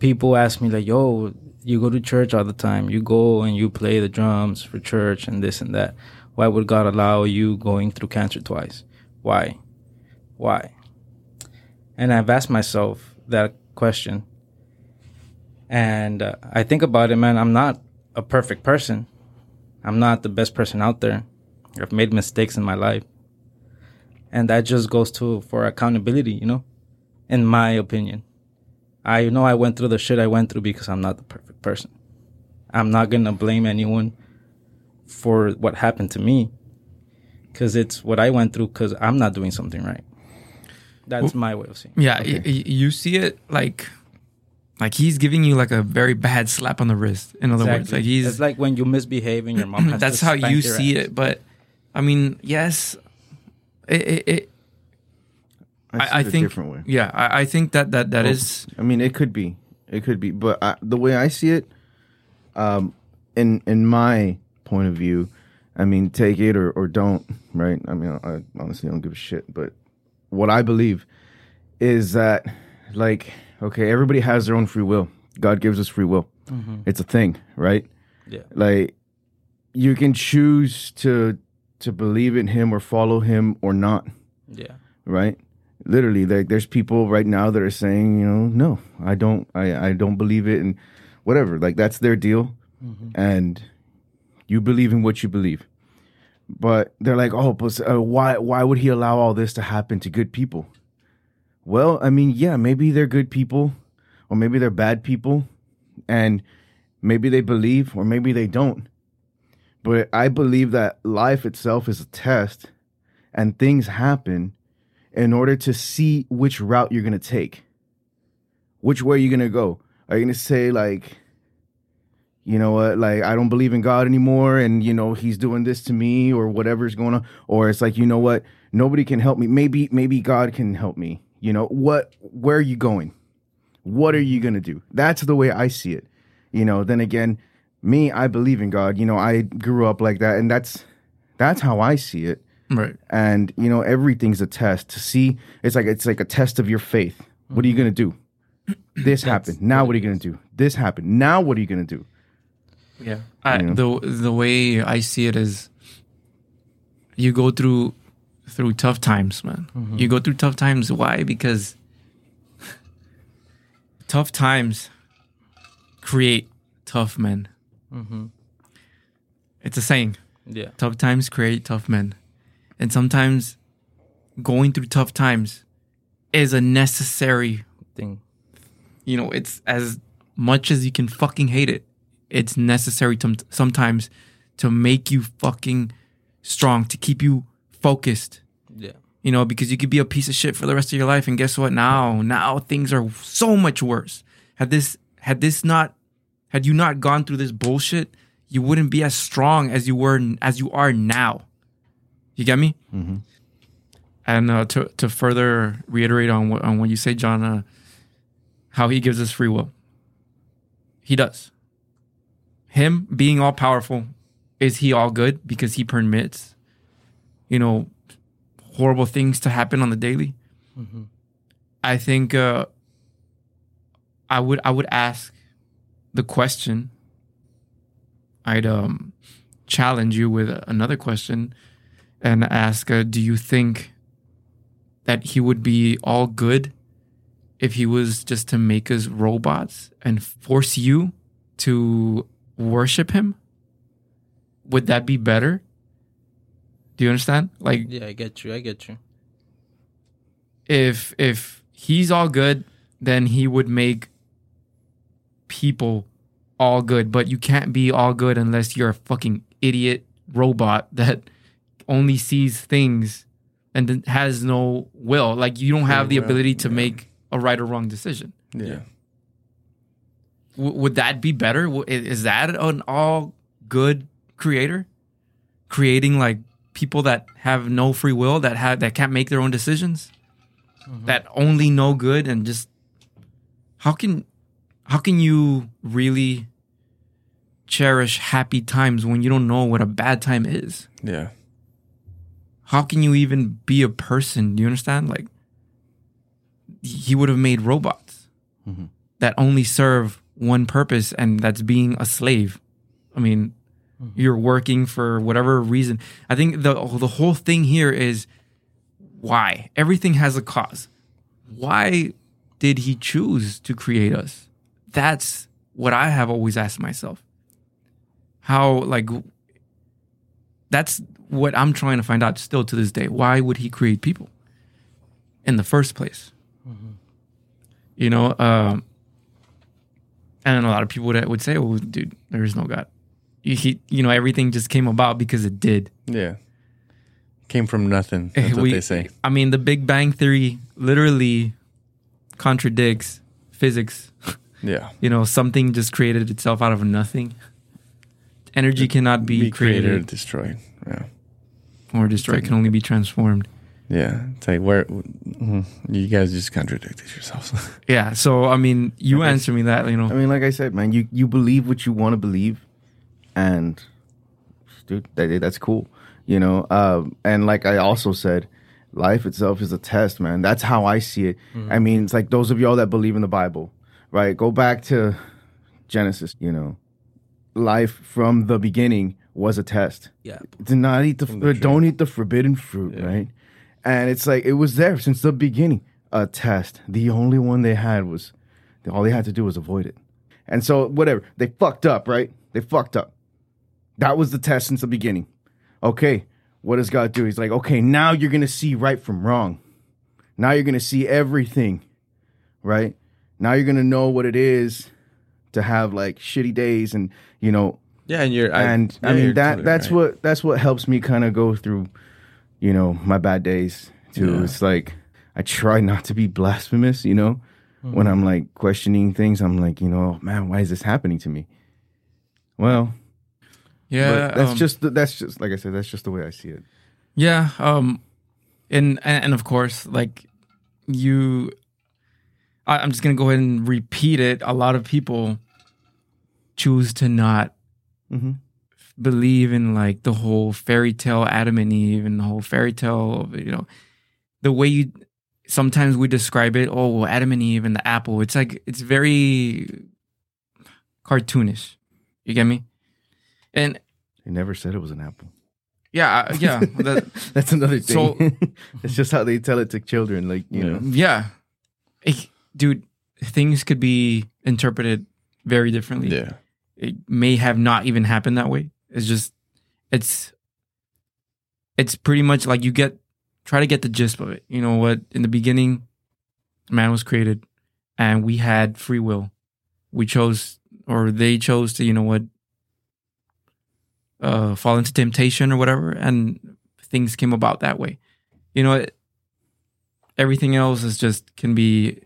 people ask me like, "Yo, you go to church all the time. You go and you play the drums for church and this and that. Why would God allow you going through cancer twice? Why? Why?" And I've asked myself that question. And uh, I think about it, man. I'm not a perfect person. I'm not the best person out there. I've made mistakes in my life. And that just goes to for accountability, you know, in my opinion. I know I went through the shit I went through because I'm not the perfect person. I'm not going to blame anyone for what happened to me because it's what I went through because I'm not doing something right. That's well, my way of seeing it. Yeah, okay. y- you see it like like he's giving you like a very bad slap on the wrist. In other exactly. words, like he's it's like when you misbehave and your mom has that's to how you see ass. It. But I mean, yes. It, it, it, I, I, I think, different way. Yeah, I, I think that that, that well, is. I mean, it could be, it could be, but I, the way I see it, um, in in my point of view, I mean, take it or, or don't, right? I mean, I, I honestly don't give a shit. But what I believe is that, like, okay, everybody has their own free will. God gives us free will. Mm-hmm. It's a thing, right? Yeah. Like, you can choose to. to believe in him or follow him or not. Yeah. Right? Literally, like there's people right now that are saying, you know, no, I don't I, I don't believe it and whatever. Like that's their deal. Mm-hmm. And you believe in what you believe. But they're like, oh, but uh, why why would he allow all this to happen to good people? Well, I mean, yeah, maybe they're good people or maybe they're bad people and maybe they believe or maybe they don't. But I believe that life itself is a test and things happen in order to see which route you're going to take. Which way you're going to go. Are you going to say like, you know what, like I don't believe in God anymore and, you know, he's doing this to me or whatever's going on. Or it's like, you know what, nobody can help me. Maybe, maybe God can help me. You know, what, where are you going? What are you going to do? That's the way I see it. You know, then again, me, I believe in God. You know, I grew up like that, and that's that's how I see it. Right. And you know, everything's a test to see. It's like it's like a test of your faith. Mm-hmm. What are you gonna do? This happened. Now, what are you gonna do? This happened. Now, what are you gonna do? Yeah. I, you know? The the way I see it is, you go through through tough times, man. Mm-hmm. You go through tough times. Why? Because tough times create tough men. Mm-hmm. It's a saying. Yeah. Tough times create tough men. And sometimes going through tough times is a necessary thing. You know, it's as much as you can fucking hate it, it's necessary to, sometimes to make you fucking strong, to keep you focused. Yeah. You know, because you could be a piece of shit for the rest of your life. And guess what? Now, now things are so much worse. Had this, had this not... Had you not gone through this bullshit, you wouldn't be as strong as you were as you are now. You get me? Mm-hmm. And uh, to to further reiterate on what on what you say, John, uh, how he gives us free will. He does. Him being all powerful, is he all good because he permits, you know, horrible things to happen on the daily? Mm-hmm. I think uh, I would I would ask. The question, I'd um, challenge you with another question and ask, uh, do you think that he would be all good if he was just to make us robots and force you to worship him? Would that be better? Do you understand? Like, yeah, I get you. I get you. If if he's all good, then he would make people all good. But you can't be all good unless you're a fucking idiot robot that only sees things and has no will. Like, you don't have the ability to yeah. make a right or wrong decision. Yeah. yeah. W- would that be better? Is that an all good creator? Creating like people that have no free will, that have that can't make their own decisions, mm-hmm. that only know good, and just how can how can you really cherish happy times when you don't know what a bad time is? Yeah. How can you even be a person? Do you understand? Like, he would have made robots mm-hmm. that only serve one purpose, and that's being a slave. I mean, mm-hmm. you're working for whatever reason. I think the the whole thing here is why. Everything has a cause. Why did he choose to create us? That's what I have always asked myself. How, like, that's what I'm trying to find out still to this day. Why would he create people in the first place? Mm-hmm. You know, um, and a lot of people that would say, "Oh, dude, there is no God." He, you know, everything just came about because it did. Yeah, came from nothing. That's we, what they say. I mean, the Big Bang Theory literally contradicts physics. Yeah, you know, something just created itself out of nothing. Energy it cannot be, be created, created or destroyed. Yeah, or destroyed like, can only be transformed. Yeah, it's like where you guys just contradicted yourselves. Yeah, so I mean, you I answer guess, me that. You know, I mean, like I said, man, you you believe what you want to believe. And, dude, that, that's cool, you know? Um, and like I also said, life itself is a test, man. That's how I see it. Mm-hmm. I mean, it's like those of y'all that believe in the Bible, right? Go back to Genesis, you know? Life from the beginning was a test. Yeah. Do not eat the, the don't eat the forbidden fruit, yeah. right? And it's like, it was there since the beginning, a test. The only one they had was, all they had to do was avoid it. And so, whatever, they fucked up, right? They fucked up. That was the test since the beginning. Okay, what does God do? He's like, okay, now you're going to see right from wrong. Now you're going to see everything, right? Now you're going to know what it is to have like shitty days and, you know. Yeah, and you're. And I, I yeah, mean, that totally that's right. what that's what helps me kind of go through, you know, my bad days too. Yeah. It's like I try not to be blasphemous, you know, mm-hmm. when I'm like questioning things. I'm like, you know, man, why is this happening to me? Well. Yeah, but that's um, just that's just like I said. That's just the way I see it. Yeah, um, and and of course, like you, I, I'm just gonna go ahead and repeat it. A lot of people choose to not mm-hmm. believe in like the whole fairy tale Adam and Eve and the whole fairy tale of, you know, the way you sometimes we describe it. Oh, well, Adam and Eve and the apple. It's like it's very cartoonish. You get me? And they never said it was an apple. Yeah, uh, yeah. That, that's another thing. So, it's just how they tell it to children, like, you yeah. know. Yeah. It, dude, things could be interpreted very differently. Yeah. It may have not even happened that way. It's just, it's, it's pretty much like you get, try to get the gist of it. You know what? In the beginning, man was created and we had free will. We chose, or they chose to, you know what? Uh, fall into temptation or whatever, and things came about that way. You know, it, everything else is just can be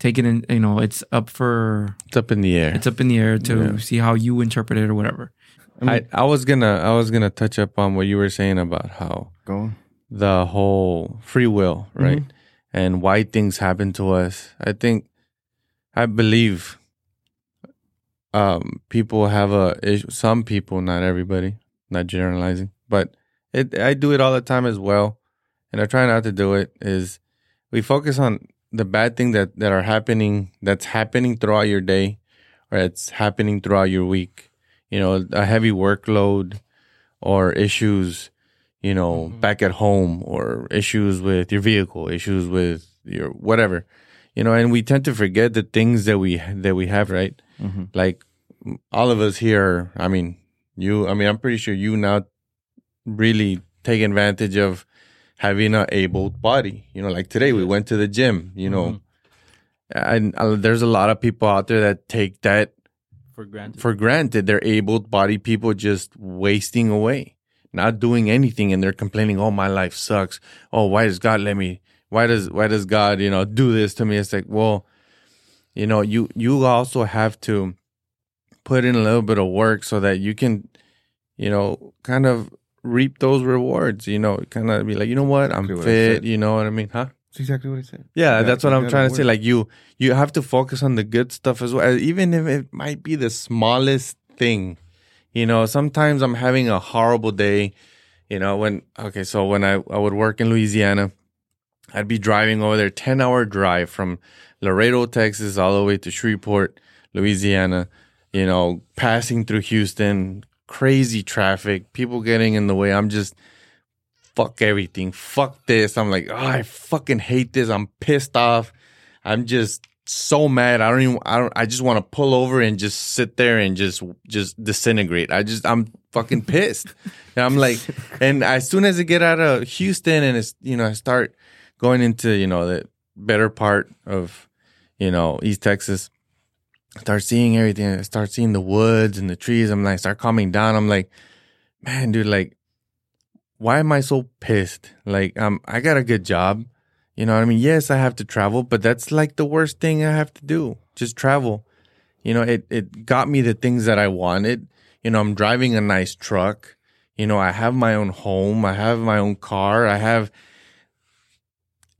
taken in. You know, it's up for it's up in the air. It's up in the air to yeah. see how you interpret it or whatever. I, mean, I, I was gonna I was gonna touch up on what you were saying about how go on. The whole free will, right, mm-hmm. and why things happen to us. I think I believe. Um, people have a issue. Some people, not everybody, not generalizing, but it. I do it all the time as well, and I try not to do it. Is we focus on the bad thing that, that are happening, that's happening throughout your day, or it's happening throughout your week. You know, a heavy workload, or issues. You know, mm-hmm. back at home, or issues with your vehicle, issues with your whatever. You know, and we tend to forget the things that we that we have, right? Mm-hmm. Like all of us here, I mean, you, I mean, I'm pretty sure you now really take advantage of having an able body. You know, like today we went to the gym, you know. Mm-hmm. And uh, there's a lot of people out there that take that for granted. For granted, they're able-bodied people just wasting away, not doing anything, and they're complaining, "Oh, my life sucks. Oh, why does God let me? Why does why does God, you know, do this to me?" It's like, well, you know, you you also have to put in a little bit of work so that you can, you know, kind of reap those rewards. You know, kind of be like, you know what, I'm exactly fit. What you know what I mean, huh? That's exactly what he said. Yeah, yeah, that's what I'm trying to say. Like you, you have to focus on the good stuff as well, even if it might be the smallest thing. You know, sometimes I'm having a horrible day. You know, when okay, so when I, I would work in Louisiana, I'd be driving over there, ten hour drive from Laredo, Texas, all the way to Shreveport, Louisiana. You know, passing through Houston, crazy traffic, people getting in the way. I'm just. Fuck everything. Fuck this. I'm like, oh, I fucking hate this. I'm pissed off. I'm just so mad. I don't even, I don't, I just want to pull over and just sit there and just, just disintegrate. I just, I'm fucking pissed. And I'm like, and as soon as I get out of Houston and it's, you know, I start going into, you know, the better part of, you know, East Texas, I start seeing everything. I start seeing the woods and the trees. I'm like, start calming down. I'm like, man, dude, like, why am I so pissed? Like, um, I got a good job. You know what I mean? Yes, I have to travel, but that's like the worst thing I have to do. Just travel. You know, it, it got me the things that I wanted. You know, I'm driving a nice truck. You know, I have my own home. I have my own car. I have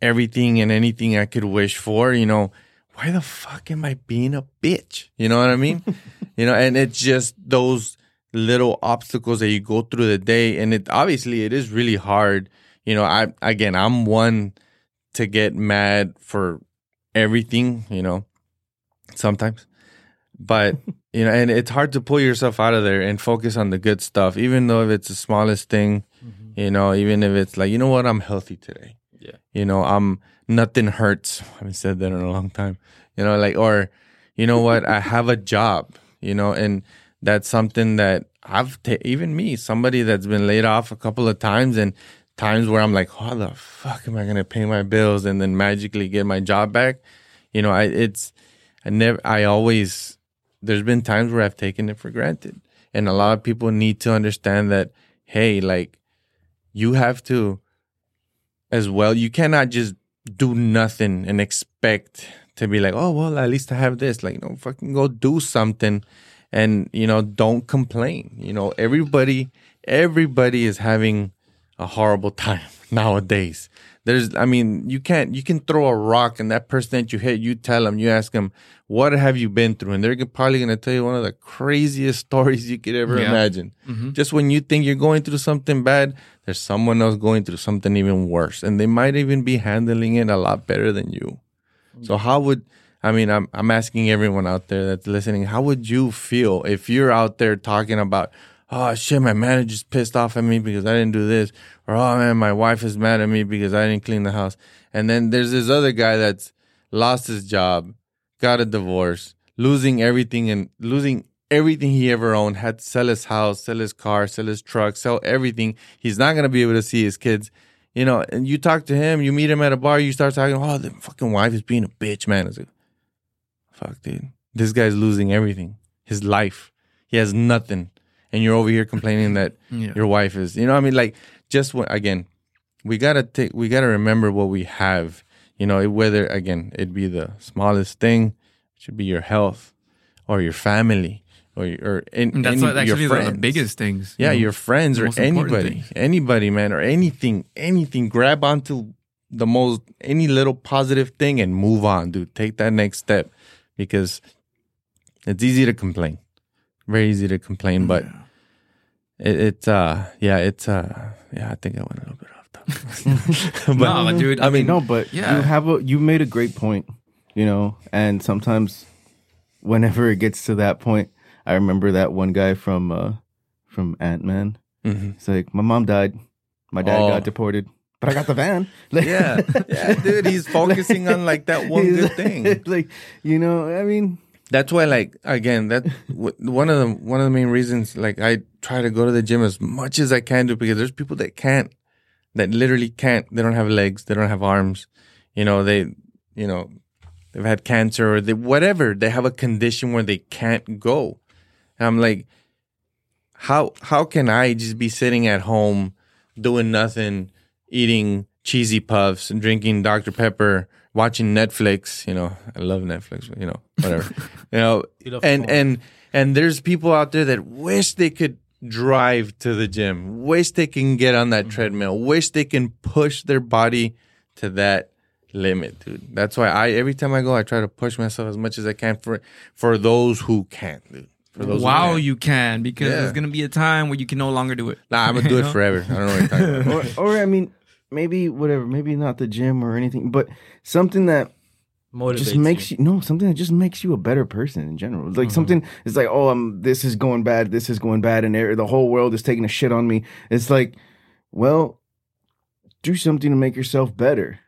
everything and anything I could wish for. You know, why the fuck am I being a bitch? You know what I mean? You know, and it's just those little obstacles that you go through the day, and it obviously it is really hard. You know, I again, I'm one to get mad for everything, you know, sometimes, but you know, and it's hard to pull yourself out of there and focus on the good stuff, even though if it's the smallest thing. Mm-hmm. You know, even if it's like, you know what, I'm healthy today. Yeah, you know, I'm nothing hurts. I haven't said that in a long time. You know, like, or you know what, I have a job. You know, and that's something that I've, ta- even me, somebody that's been laid off a couple of times, and times where I'm like, how the fuck am I going to pay my bills and then magically get my job back? You know, I, it's, I never, I always, there's been times where I've taken it for granted. And a lot of people need to understand that, hey, like, you have to as well, you cannot just do nothing and expect to be like, oh, well, at least I have this. Like, no, fucking go do something. And, you know, don't complain. You know, everybody, everybody is having a horrible time nowadays. There's, I mean, you can't, you can throw a rock and that person that you hit, you tell them, you ask them, what have you been through? And they're probably going to tell you one of the craziest stories you could ever yeah. imagine. Mm-hmm. Just when you think you're going through something bad, there's someone else going through something even worse. And they might even be handling it a lot better than you. Mm-hmm. So how would... I mean, I'm I'm asking everyone out there that's listening, how would you feel if you're out there talking about, oh, shit, my manager's pissed off at me because I didn't do this, or, oh, man, my wife is mad at me because I didn't clean the house. And then there's this other guy that's lost his job, got a divorce, losing everything and losing everything he ever owned, had to sell his house, sell his car, sell his truck, sell everything. He's not going to be able to see his kids. You know, and you talk to him, you meet him at a bar, you start talking, oh, the fucking wife is being a bitch, man. It's like, fuck, dude. This guy's losing everything. His life. He has nothing. And you're over here complaining that yeah. your wife is, you know what I mean? Like, just when, again, we gotta take, we gotta remember what we have. You know, whether, again, it be the smallest thing, it should be your health or your family or your, or in, and that's any, what actually one of the biggest things. Yeah, you know, your friends or anybody, anybody, man, or anything, anything. Grab onto the most, any little positive thing and move on, dude. Take that next step. Because it's easy to complain, very easy to complain, but yeah. it, it's uh yeah it's uh yeah I think I went a little bit off topic. But, no, dude, I mean no, but yeah. you have a you made a great point, you know. And sometimes, whenever it gets to that point, I remember that one guy from uh, from Ant-Man. Mm-hmm. It's like, my mom died, my dad oh. got deported. But I got the van. Like, yeah. yeah, dude, he's focusing on like that one good thing. Like, you know, I mean, that's why, like, again, that w- one of the one of the main reasons, like, I try to go to the gym as much as I can do, because there's people that can't, that literally can't. They don't have legs, they don't have arms, you know. They, you know, they've had cancer or they, whatever. They have a condition where they can't go. And I'm like, how how can I just be sitting at home doing nothing, eating cheesy puffs and drinking Doctor Pepper, watching Netflix? You know, I love Netflix, but, you know, whatever. You know, you and, and and there's people out there that wish they could drive to the gym, wish they can get on that mm-hmm. treadmill, wish they can push their body to that limit, dude. That's why I every time I go, I try to push myself as much as I can for for those who can't, dude. For those wow, who can. You can, because yeah. there's going to be a time where you can no longer do it. Nah, I'm going to do it forever. I don't know what you're talking about. Or, or, I mean, maybe whatever, maybe not the gym or anything, but something that motivates just makes you. you, no, something that just makes you a better person in general. Like mm-hmm. something, it's like, oh, I'm, this is going bad, this is going bad, and the whole world is taking a shit on me. It's like, well, do something to make yourself better,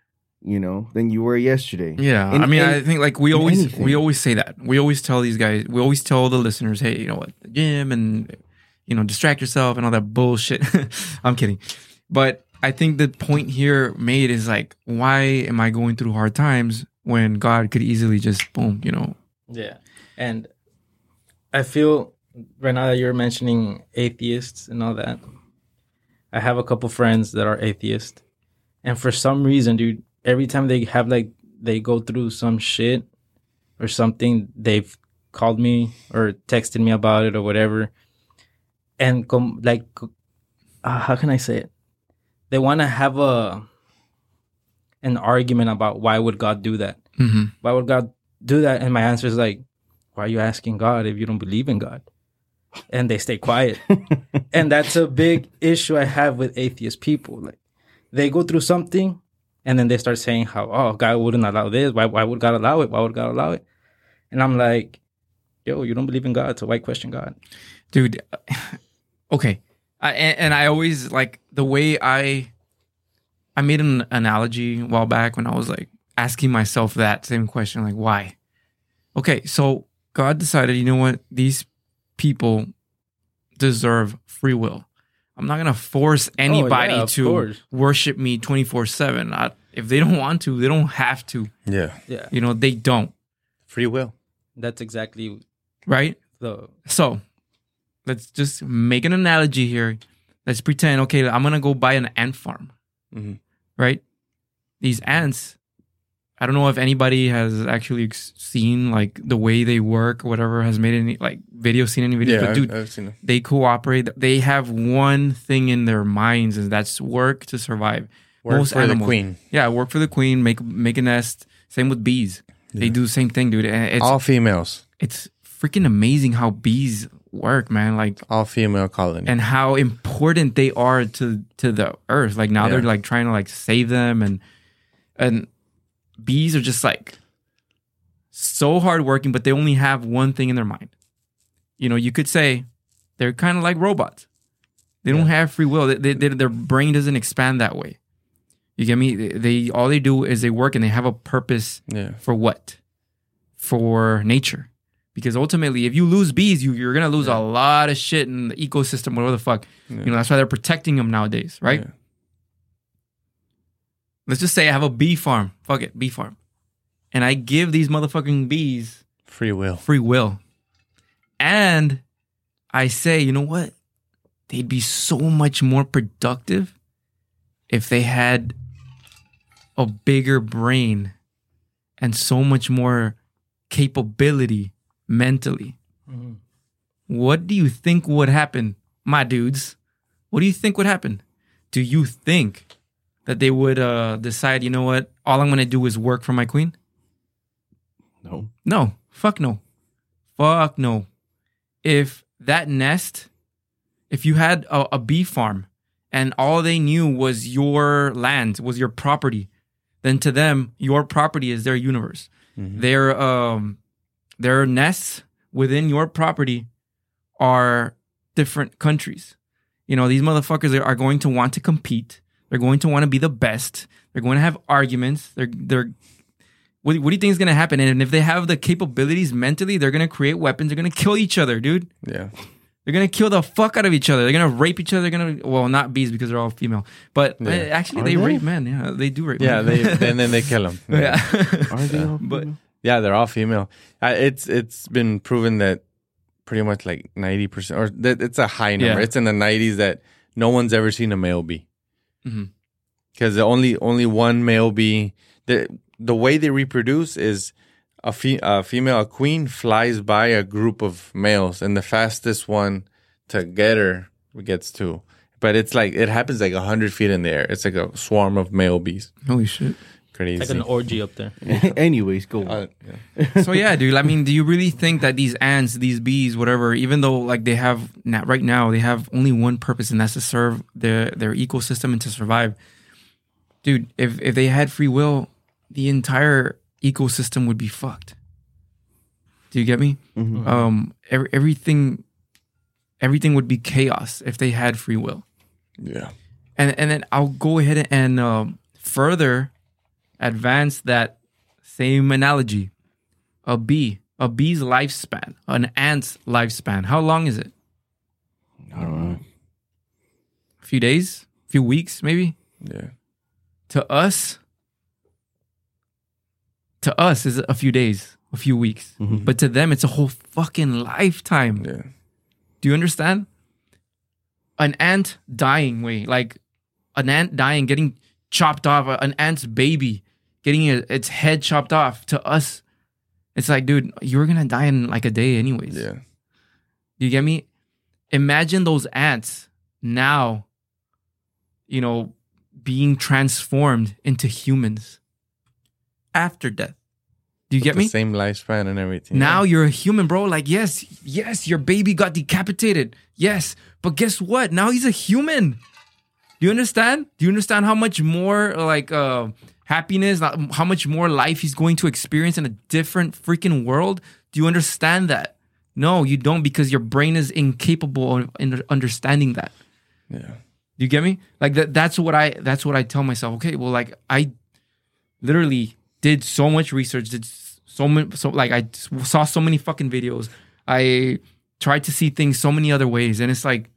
you know, than you were yesterday. Yeah, in, I mean, in, I think, like, we always anything. we always say that. We always tell these guys, we always tell the listeners, hey, you know what, the gym and, you know, distract yourself and all that bullshit. I'm kidding. But I think the point here made is, like, why am I going through hard times when God could easily just, boom, you know? Yeah, and I feel right now that you're mentioning atheists and all that, I have a couple friends that are atheists. And for some reason, dude, every time they have, like, they go through some shit or something, they've called me or texted me about it or whatever. And, com- like, uh, how can I say it? They want to have a an argument about why would God do that? Mm-hmm. Why would God do that? And my answer is, like, why are you asking God if you don't believe in God? And they stay quiet. And that's a big issue I have with atheist people. Like, they go through something, and then they start saying how, oh, God wouldn't allow this. Why why would God allow it? Why would God allow it? And I'm like, yo, you don't believe in God, so why question God? Dude, okay. I, and, and I always, like, the way I... I made an analogy a while back when I was, like, asking myself that same question, like, why? Okay, so God decided, you know what? These people deserve free will. I'm not going to force anybody oh, yeah, to course. worship me twenty-four seven. I, if they don't want to, they don't have to. Yeah. yeah. You know, they don't. Free will. That's exactly. Right? The... So let's just make an analogy here. Let's pretend, okay, I'm going to go buy an ant farm. Mm-hmm. Right? These ants, I don't know if anybody has actually seen, like, the way they work or whatever, has made any, like, video, seen any videos. Yeah, but dude, I've seen them. They cooperate. They have one thing in their minds, and that's work to survive. Work Most for animals, the queen. Yeah, work for the queen, make make a nest. Same with bees. Yeah. They do the same thing, dude. It's, all females. It's freaking amazing how bees work, man. Like, all female colony. And how important they are to, to the earth. Like, now yeah. they're, like, trying to, like, save them, and and... bees are just, like, so hardworking, but they only have one thing in their mind. You know, you could say they're kind of like robots. They yeah. don't have free will. They, they, they, their brain doesn't expand that way. You get me? They, they all they do is they work, and they have a purpose yeah. for what? For nature. Because ultimately, if you lose bees, you, you're going to lose yeah. a lot of shit in the ecosystem, whatever the fuck. Yeah. You know, that's why they're protecting them nowadays, right? Yeah. Let's just say I have a bee farm. Fuck it, bee farm. And I give these motherfucking bees... Free will. Free will. And I say, you know what? They'd be so much more productive if they had a bigger brain and so much more capability mentally. Mm-hmm. What do you think would happen, my dudes? What do you think would happen? Do you think... that they would uh, decide, you know what, all I'm going to do is work for my queen? No. No. Fuck no. Fuck no. If that nest, if you had a, a bee farm and all they knew was your land, was your property, then to them, your property is their universe. Mm-hmm. Their, um, their nests within your property are different countries. You know, these motherfuckers are going to want to compete. They're going to want to be the best. They're going to have arguments. They're they're What, what do you think is going to happen? And if they have the capabilities mentally, they're going to create weapons. They're going to kill each other, dude. Yeah. They're going to kill the fuck out of each other. They're going to rape each other. They're going to... Well, not bees because they're all female. But yeah. actually, they, they rape men. Yeah, they do rape yeah, men. Yeah, and then they kill them. Yeah. yeah. Are they all female? But, yeah, they're all female. Uh, it's It's been proven that pretty much like ninety percent... Or that it's a high number. Yeah. It's in the nineties that no one's ever seen a male bee. Mm-hmm. Because only only one male bee... The, the way they reproduce is a, fe- a female, a queen, flies by a group of males, and the fastest one to get her gets two. But it's like, it happens like one hundred feet in the air. It's like a swarm of male bees. Holy shit. Crazy. It's like an orgy up there. Yeah. Anyways, go on. Uh, yeah. So yeah, dude, I mean, do you really think that these ants, these bees, whatever, even though like they have, not right now, they have only one purpose, and that's to serve their, their ecosystem and to survive. Dude, if, if they had free will... the entire ecosystem would be fucked. Do you get me? Mm-hmm. Um, every, everything, everything would be chaos if they had free will. Yeah. And and then I'll go ahead and um, further advance that same analogy. A bee, a bee's lifespan, an ant's lifespan. How long is it? I don't know. A few days, a few weeks, maybe. Yeah. To us. To us, is a few days, a few weeks. Mm-hmm. But to them, it's a whole fucking lifetime. Yeah. Do you understand? An ant dying, way like an ant dying, getting chopped off, an ant's baby, getting its head chopped off. To us, it's like, dude, you were going to die in like a day anyways. Yeah. Do you get me? Imagine those ants now, you know, being transformed into humans. After death. Do you With get the me? Same lifespan and everything. Now yeah. you're a human, bro. Like, yes, yes, your baby got decapitated. Yes. But guess what? Now he's a human. Do you understand? Do you understand how much more, like, uh, happiness, how much more life he's going to experience in a different freaking world? Do you understand that? No, you don't, because your brain is incapable of understanding that. Yeah. Do you get me? Like, that, that's what I, that's what I tell myself. Okay, well, like, I literally... did so much research, did so much, so, like, I saw so many fucking videos. I tried to see things so many other ways. And it's like,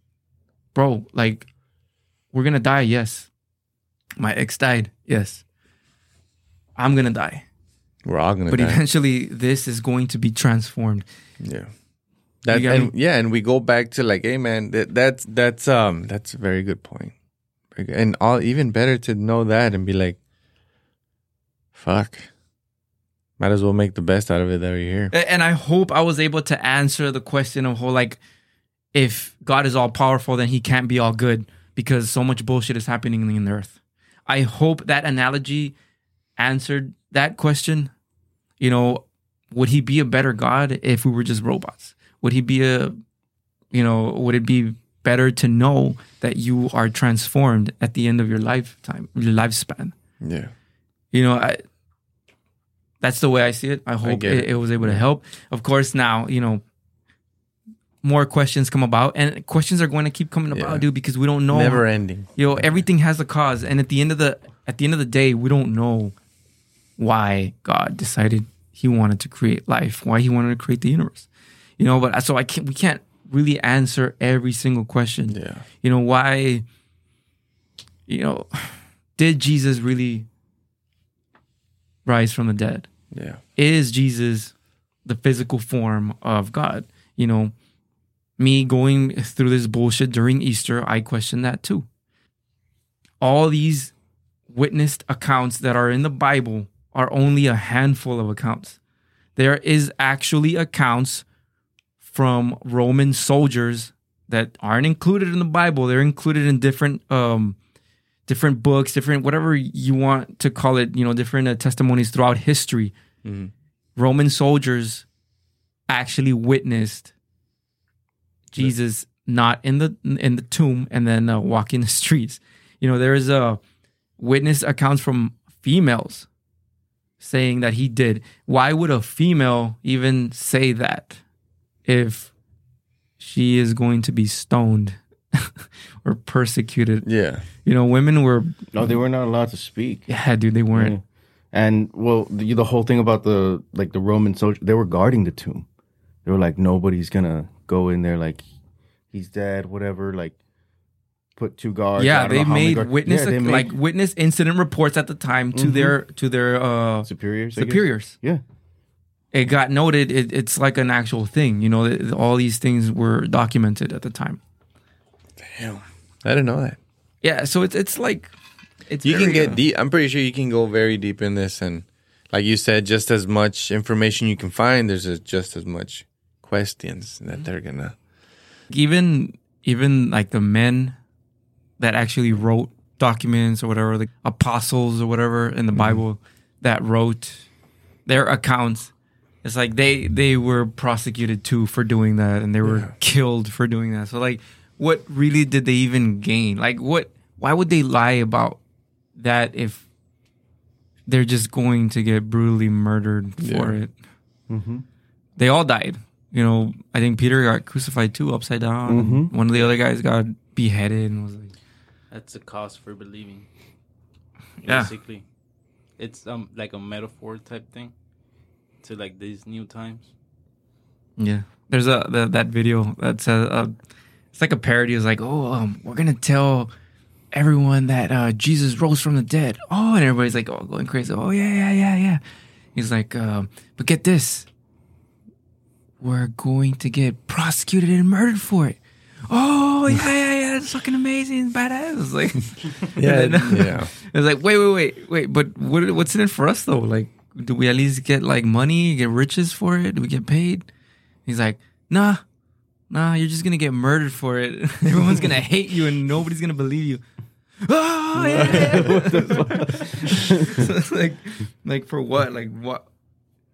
bro, like, we're going to die, yes. My ex died, yes. I'm going to die. We're all going to die. But eventually, this is going to be transformed. Yeah. That, and, yeah, and we go back to, like, hey, man, that, that's, that's, um, that's a very good point. Very good. And all, even better to know that and be like, fuck. Might as well make the best out of it every year. And I hope I was able to answer the question of, whole, like, if God is all powerful, then he can't be all good because so much bullshit is happening in the earth. I hope that analogy answered that question. You know, would he be a better God if we were just robots? Would he be a, you know, would it be better to know that you are transformed at the end of your lifetime, your lifespan? Yeah. You know, I, that's the way I see it. I hope I it, it. it was able to help. Of course, now, you know, more questions come about. And questions are going to keep coming about, yeah. dude, because we don't know. Never ending. You know, yeah. everything has a cause. And at the end of the at the end of the day, we don't know why God decided he wanted to create life, why he wanted to create the universe. You know, but so I can't, we can't really answer every single question. Yeah. You know, why, you know, did Jesus really... rise from the dead? Yeah. Is Jesus the physical form of God? You know, me going through this bullshit during Easter, I question that too. All these witnessed accounts that are in the Bible are only a handful of accounts. There is actually accounts from Roman soldiers that aren't included in the Bible. They're included in different um different books, different, whatever you want to call it, you know, different uh, testimonies throughout history. Mm-hmm. Roman soldiers actually witnessed Jesus yeah. not in the in the tomb and then uh, walking the streets. You know, there is a uh, witness accounts from females saying that he did. Why would a female even say that if she is going to be stoned? Or persecuted. Yeah. You know, women were... No, they were not allowed to speak. Yeah, dude, they weren't. And well, the, the whole thing about the like the Roman soldiers, they were guarding the tomb. They were like, nobody's gonna go in there. Like he's dead, whatever. Like put two guards. Yeah, they made guards. witness yeah, they made, like witness incident reports at the time to mm-hmm. their to their uh, superiors. Superiors. Yeah. It got noted. It, it's like an actual thing. You know, it, all these things were documented at the time. Damn, I didn't know that. Yeah, so it's it's like. It's you can get uh, deep. I'm pretty sure you can go very deep in this, and like you said, just as much information you can find, there's a, just as much questions that mm-hmm. they're gonna. Even even like the men that actually wrote documents or whatever, the apostles or whatever in the mm-hmm. Bible that wrote their accounts, it's like they they were prosecuted too for doing that, and they were yeah. killed for doing that. So like, what really did they even gain? Like, what? Why would they lie about? That if they're just going to get brutally murdered for yeah. it. Mm-hmm. They all died. You know, I think Peter got crucified too, upside down. Mm-hmm. One of the other guys got beheaded and was like... That's the cost for believing. Yeah. Basically. It's um like a metaphor type thing to like these new times. Yeah. There's a the, that video that's a, a... It's like a parody. It's like, oh, um, we're going to tell... everyone that uh, Jesus rose from the dead. Oh, and everybody's like, oh, going crazy. Oh, yeah, yeah, yeah, yeah. He's like, uh, but get this. We're going to get prosecuted and murdered for it. Oh, yeah, yeah, yeah. That's fucking amazing. Badass. Like, yeah, then, yeah. It's like, wait, wait, wait, wait. But what, what's in it for us, though? Like, do we at least get, like, money, get riches for it? Do we get paid? He's like, nah, nah, you're just going to get murdered for it. Everyone's going to hate you and nobody's going to believe you. Oh, yeah. So like, like for what? Like what?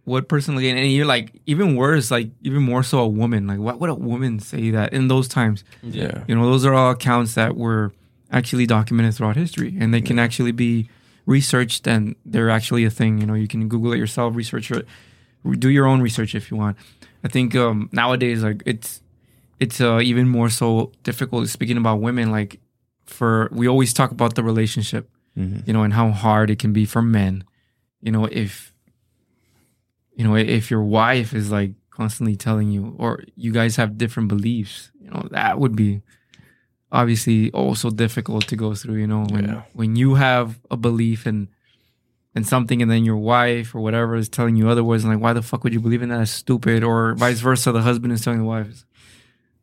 What personally? And you're like even worse, like even more so a woman. Like what would a woman say that in those times? Yeah, you know, those are all accounts that were actually documented throughout history, and they can yeah. actually be researched, and they're actually a thing. You know, you can Google it yourself, research it, do your own research if you want. I think um, nowadays, like it's it's uh, even more so difficult. Speaking about women, like. For we always talk about the relationship, mm-hmm. you know, and how hard it can be for men. You know, if you know if your wife is like constantly telling you, or you guys have different beliefs, you know, that would be obviously also difficult to go through. You know, when yeah. when you have a belief in in something, and then your wife or whatever is telling you otherwise, and like, why the fuck would you believe in that? That's stupid. Or vice versa, the husband is telling the wife,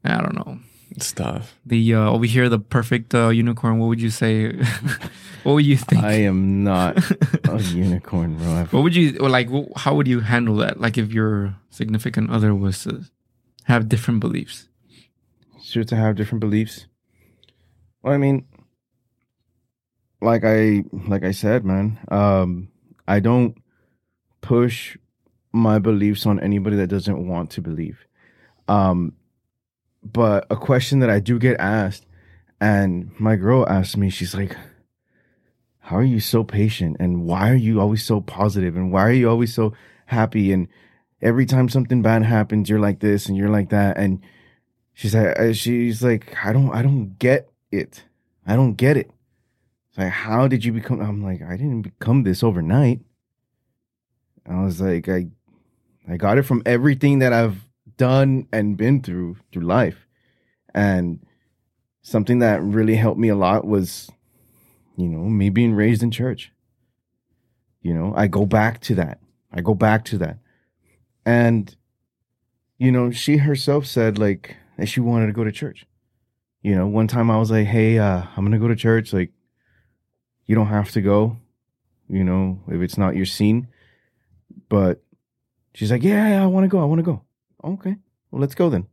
I don't know. Stuff. The uh, over here, the perfect uh, unicorn. What would you say? What would you think? I am not a unicorn, bro. I've... What would you or like? How would you handle that? Like, if your significant other was to have different beliefs, sure to have different beliefs. Well, I mean, like I like I said, man. Um, I don't push my beliefs on anybody that doesn't want to believe. Um. But a question that I do get asked, and my girl asked me, she's like, how are you so patient? And why are you always so positive? And why are you always so happy? And every time something bad happens, you're like this and you're like that. And she's like, she's like, I don't, I don't get it. I don't get it. It's like, how did you become? I'm like, I didn't become this overnight. I was like, I, I got it from everything that I've done and been through through life. And something that really helped me a lot was, you know, me being raised in church. You know, I go back to that. I go back to that. And, you know, she herself said, like, that she wanted to go to church. You know, one time I was like, hey, uh, I'm going to go to church. Like, you don't have to go, you know, if it's not your scene. But she's like, yeah, yeah I want to go. I want to go. Okay, well, let's go then.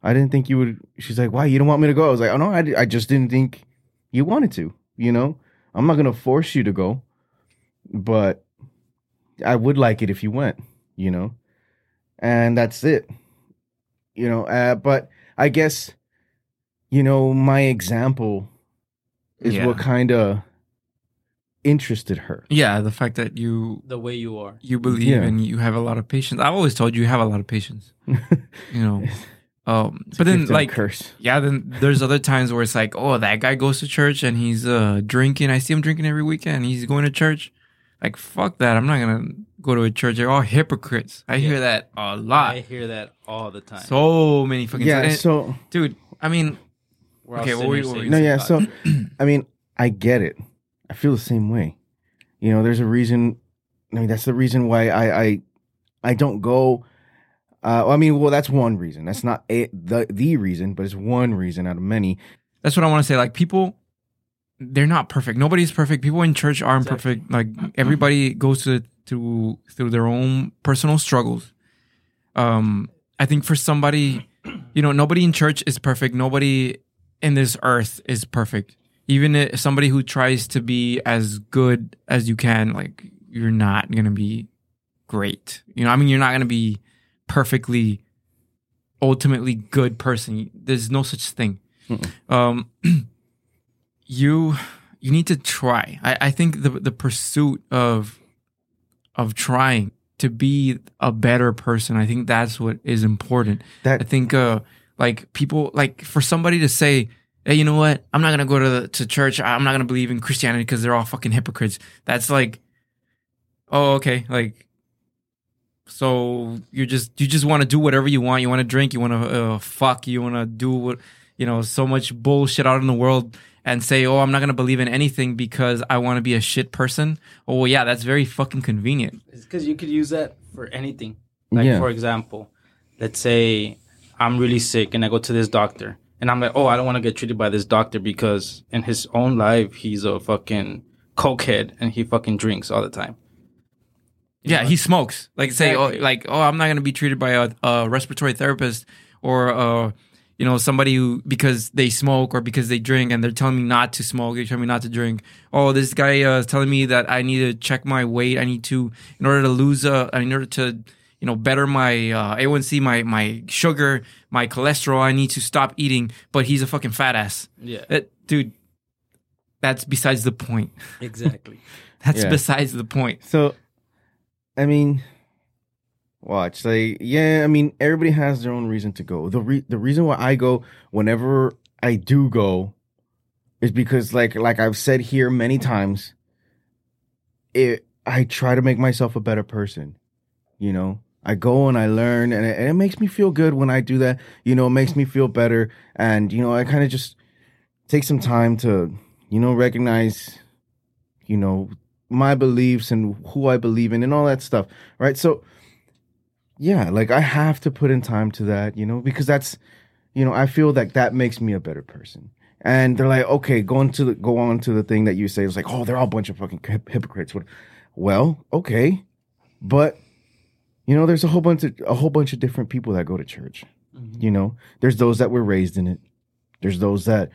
I didn't think you would. She's like, why? You don't want me to go? I was like, oh, no, I, I just didn't think you wanted to, you know? I'm not going to force you to go, but I would like it if you went, you know? And that's it, you know? Uh, but I guess, you know, my example is yeah. what kind of interested her. Yeah, the fact that you... The way you are. You believe yeah. and you have a lot of patience. I've always told you you have a lot of patience. You know? Um, but then, like... Curse. Yeah, then there's other times where it's like, oh, that guy goes to church and he's uh, drinking. I see him drinking every weekend. He's going to church. Like, fuck that. I'm not going to go to a church. They're all hypocrites. I yeah. hear that a lot. I hear that all the time. So many fucking... Yeah, things. so... Dude, I mean... We're okay, what were you... No, yeah, so... I mean, I get it. I feel the same way. You know, there's a reason... I mean, that's the reason why I... I, I don't go... Uh, I mean, well, that's one reason. That's not a, the the reason, but it's one reason out of many. That's what I want to say. Like, people... They're not perfect. Nobody's perfect. People in church aren't exactly. perfect. Like, everybody goes to to through their own personal struggles. Um, I think for somebody, you know, nobody in church is perfect. Nobody in this earth is perfect. Even if somebody who tries to be as good as you can, like, you're not gonna be great. You know, I mean, you're not gonna be perfectly, ultimately good person. There's no such thing. Mm-mm. Um. You you need to try. I, I think the the pursuit of of trying to be a better person, I think that's what is important. That, I think uh, like people like for somebody to say, hey, you know what? I'm not gonna go to the, to church. I'm not gonna believe in Christianity because they're all fucking hypocrites. That's like, oh, okay, like so you're just you just want to do whatever you want. You want to drink. You want to uh, fuck. You want to do what you know. So much bullshit out in the world. And say, oh, I'm not going to believe in anything because I want to be a shit person. Oh, yeah, that's very fucking convenient. It's because you could use that for anything. Like, yeah. for example, let's say I'm really sick and I go to this doctor. And I'm like, oh, I don't want to get treated by this doctor because in his own life, he's a fucking cokehead and he fucking drinks all the time. You yeah, know? He smokes. Like, say, exactly. oh, like, oh, I'm not going to be treated by a, a respiratory therapist or a... You know, somebody who, because they smoke or because they drink and they're telling me not to smoke, they're telling me not to drink. Oh, this guy uh, is telling me that I need to check my weight. I need to, in order to lose, uh, in order to, you know, better my uh, A one C, my my sugar, my cholesterol, I need to stop eating. But he's a fucking fat ass. Yeah. That, dude, that's besides the point. Exactly. that's yeah. besides the point. So, I mean... Watch, like, yeah, I mean, everybody has their own reason to go. The re- the reason why I go whenever I do go is because, like, like I've said here many times, it I try to make myself a better person. You know, I go and I learn, and it, and it makes me feel good when I do that. You know, it makes me feel better, and you know, I kind of just take some time to, you know, recognize, you know, my beliefs and who I believe in and all that stuff, right? So. Yeah, like I have to put in time to that, you know, because that's, you know, I feel like that makes me a better person. And they're like, okay, go on to the, go on to the thing that you say. It's like, oh, they're all a bunch of fucking hypocrites. Well, okay, but you know, there's a whole bunch of a whole bunch of different people that go to church. Mm-hmm. You know, there's those that were raised in it. There's those that,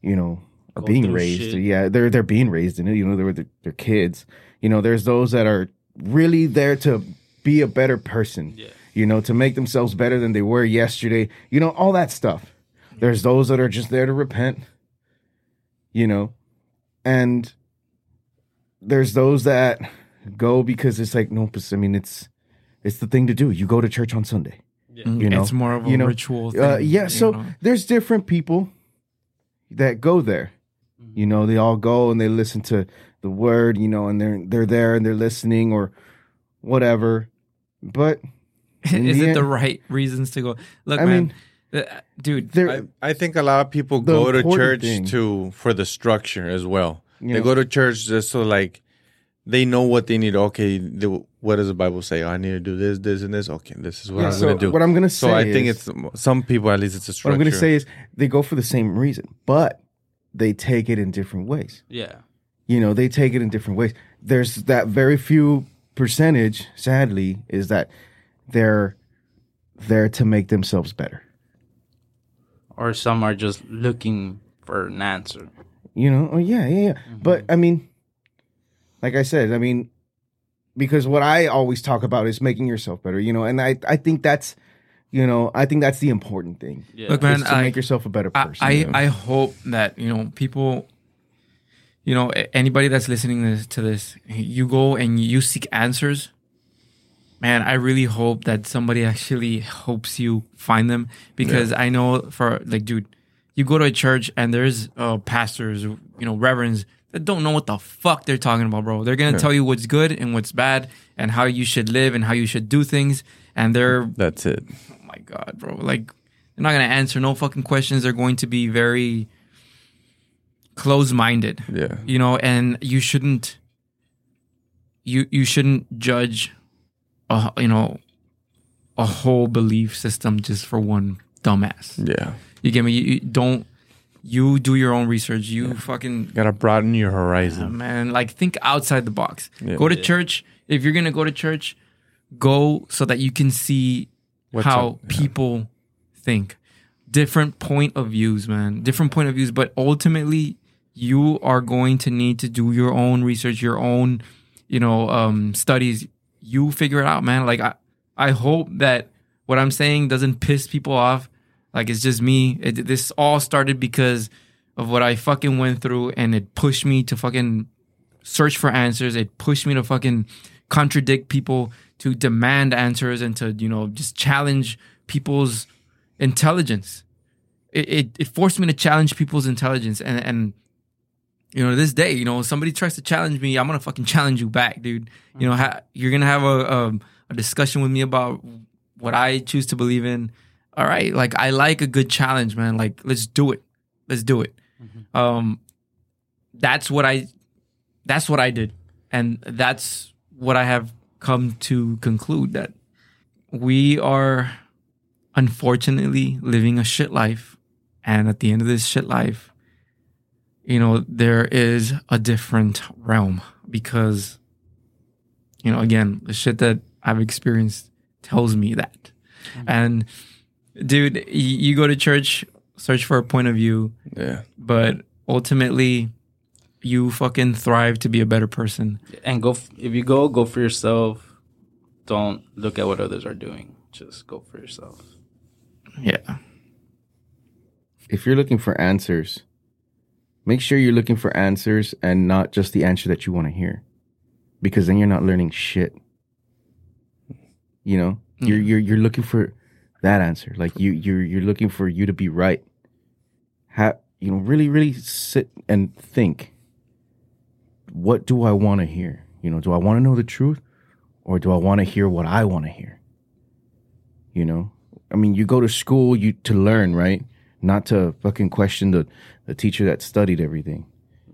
you know, are go being raised. Shit. Yeah, they're they're being raised in it. You know, they were their, their kids. You know, there's those that are really there to. Be a better person, yeah. you know, to make themselves better than they were yesterday. You know, all that stuff. There's those that are just there to repent, you know, and there's those that go because it's like, no, I mean, it's it's the thing to do. You go to church on Sunday. Yeah. You know? It's more of a you know? ritual thing. Uh, yeah, so know? There's different people that go there. Mm-hmm. You know, they all go and they listen to the word, you know, and they're they're there and they're listening or whatever. But is it the right reasons to go? Look, I man, mean, uh, dude, I, I think a lot of people go to church thing. to for the structure as well. You they know. go to church just so like they know what they need. Okay, they, what does the Bible say? Oh, I need to do this, this, and this. Okay, this is what yeah, I'm so going to do. What I'm going to say. So I is, think it's some people at least it's a structure. What I'm going to say is they go for the same reason, but they take it in different ways. Yeah, you know, they take it in different ways. There's that very few. Percentage, sadly, is that they're there to make themselves better, or some are just looking for an answer. You know, oh yeah, yeah, yeah. Mm-hmm. But I mean, like I said, I mean, because what I always talk about is making yourself better. You know, and I, I think that's, you know, I think that's the important thing. Yeah. Look, man, to I, make yourself a better person. I, I, you know? I hope that you know people. You know, anybody that's listening to this, you go and you seek answers. Man, I really hope that somebody actually helps you find them. Because yeah. I know for, like, dude, you go to a church and there's uh, pastors, you know, reverends that don't know what the fuck they're talking about, bro. They're going to yeah. tell you what's good and what's bad and how you should live and how you should do things. And they're... That's it. Oh, my God, bro. Like, they're not going to answer no fucking questions. They're going to be very closed-minded. Yeah. You know, and you shouldn't... You, you shouldn't judge, a, you know, a whole belief system just for one dumbass. Yeah. You get me? You, you don't... You do your own research. You yeah. fucking... Gotta broaden your horizon. Yeah, man, like, think outside the box. Yeah, go to yeah. church. If you're gonna go to church, go so that you can see What's how yeah. people think. Different point of views, man. Different point of views. But ultimately, you are going to need to do your own research, your own, you know, um, studies. You figure it out, man. Like, I, I hope that what I'm saying doesn't piss people off. Like, it's just me. It, this all started because of what I fucking went through, and it pushed me to fucking search for answers. It pushed me to fucking contradict people, to demand answers, and to, you know, just challenge people's intelligence. It it, it forced me to challenge people's intelligence. And, and, you know, to this day, you know, somebody tries to challenge me, I'm going to fucking challenge you back, dude. You know, ha- you're going to have a, a, a discussion with me about what I choose to believe in. All right, like, I like a good challenge, man. Like, let's do it. Let's do it. Mm-hmm. Um, that's what I, that's what I did. And that's what I have come to conclude, that we are unfortunately living a shit life. And at the end of this shit life, you know, there is a different realm, because, you know, again, the shit that I've experienced tells me that. Mm-hmm. And... Dude, you go to church, search for a point of view, yeah. but ultimately, you fucking thrive to be a better person. And go f- if you go, go for yourself. Don't look at what others are doing. Just go for yourself. Yeah. If you're looking for answers, make sure you're looking for answers and not just the answer that you want to hear, because then you're not learning shit. You know, mm. you're you're you're looking for that answer. Like, you, you're you're looking for you to be right. Have, you know, really, really sit and think. What do I want to hear? You know, do I want to know the truth, or do I want to hear what I want to hear? You know, I mean, you go to school you to learn, right? Not to fucking question the, the teacher that studied everything.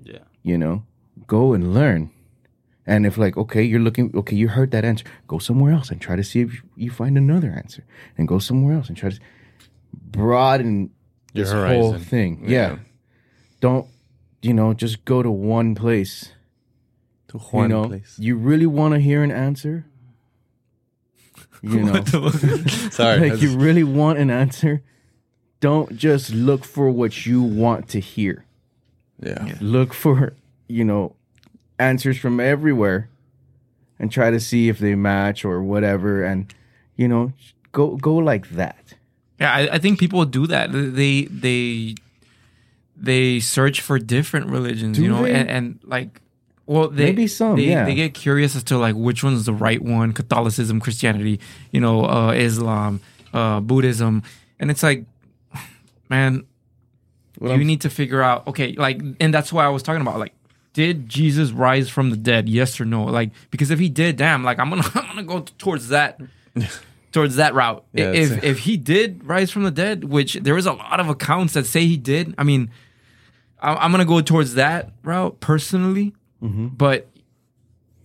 Yeah. You know, go and learn. And if, like, okay, you're looking, okay, you heard that answer, go somewhere else and try to see if you find another answer, and go somewhere else and try to broaden your this horizon. Whole thing. Yeah. yeah. Don't, you know, just go to one place. To one you know, place. You really want to hear an answer? You know. Sorry. Like, was... you really want an answer? Don't just look for what you want to hear. Yeah. yeah. Look for, you know, answers from everywhere, and try to see if they match or whatever, and, you know, go go like that. Yeah, I, I think people do that. They they they search for different religions, do you know, and, and like, well, they, maybe some they, yeah. they get curious as to, like, which one's the right one: Catholicism, Christianity, you know, uh, Islam, uh, Buddhism, and it's like, man, what you I'm... need to figure out. Okay, like, and that's why I was talking about, like, did Jesus rise from the dead? Yes or no? Like, because if he did, damn, like, I'm gonna I'm gonna go towards that towards that route. Yeah, if if, if he did rise from the dead, which there is a lot of accounts that say he did, I mean, I'm gonna go towards that route personally. Mm-hmm. But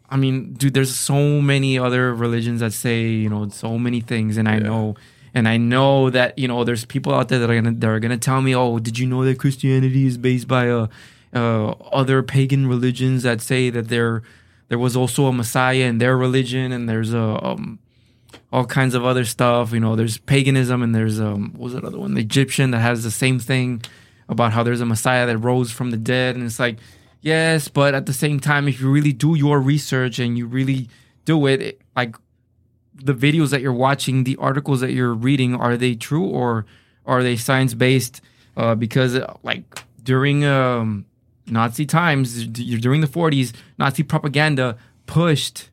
I mean, dude, there's so many other religions that say, you know, so many things, and yeah. I know, and I know that, you know, there's people out there that are gonna that are gonna tell me, oh, did you know that Christianity is based by a Uh, other pagan religions that say that there there was also a Messiah in their religion, and there's a um, all kinds of other stuff. You know, there's paganism, and there's um, what was that other one? The Egyptian that has the same thing about how there's a Messiah that rose from the dead, and it's like, yes, but at the same time, if you really do your research and you really do it, it like, the videos that you're watching, the articles that you're reading, are they true, or are they science based? Uh, because like during um. Nazi times, during the forties, Nazi propaganda pushed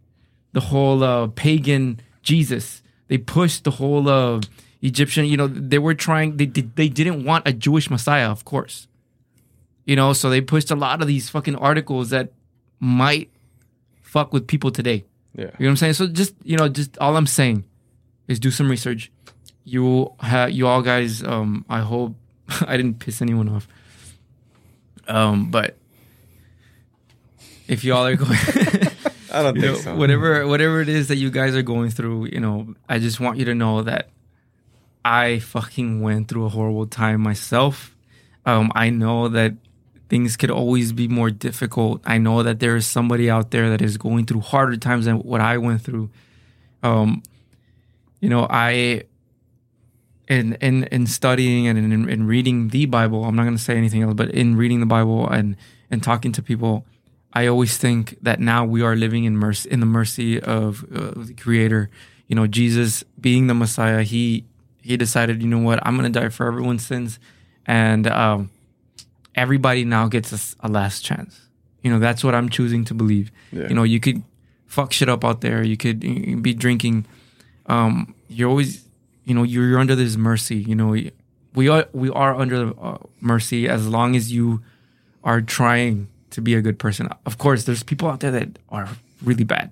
the whole uh, pagan Jesus. They pushed the whole uh, Egyptian, you know, they were trying, they, they they didn't want a Jewish Messiah, of course. You know, so they pushed a lot of these fucking articles that might fuck with people today. Yeah. You know what I'm saying? So just, you know, just all I'm saying is do some research. You ha- you all guys, um, I hope I didn't piss anyone off. Um, but if y'all are going... I don't think know, so. Whatever, whatever it is that you guys are going through, you know, I just want you to know that I fucking went through a horrible time myself. Um, I know that things could always be more difficult. I know that there is somebody out there that is going through harder times than what I went through. Um, you know, I... And in, in, in studying and in, in reading the Bible, I'm not going to say anything else, but in reading the Bible and, and talking to people, I always think that now we are living in mercy, in the mercy of uh, the Creator. You know, Jesus being the Messiah, he he decided, you know what, I'm going to die for everyone's sins. And um, everybody now gets a, a last chance. You know, that's what I'm choosing to believe. Yeah. You know, you could fuck shit up out there. You could, you could be drinking. Um, you're always... You know, you're under this mercy. You know, we are we are under uh, mercy as long as you are trying to be a good person. Of course, there's people out there that are really bad.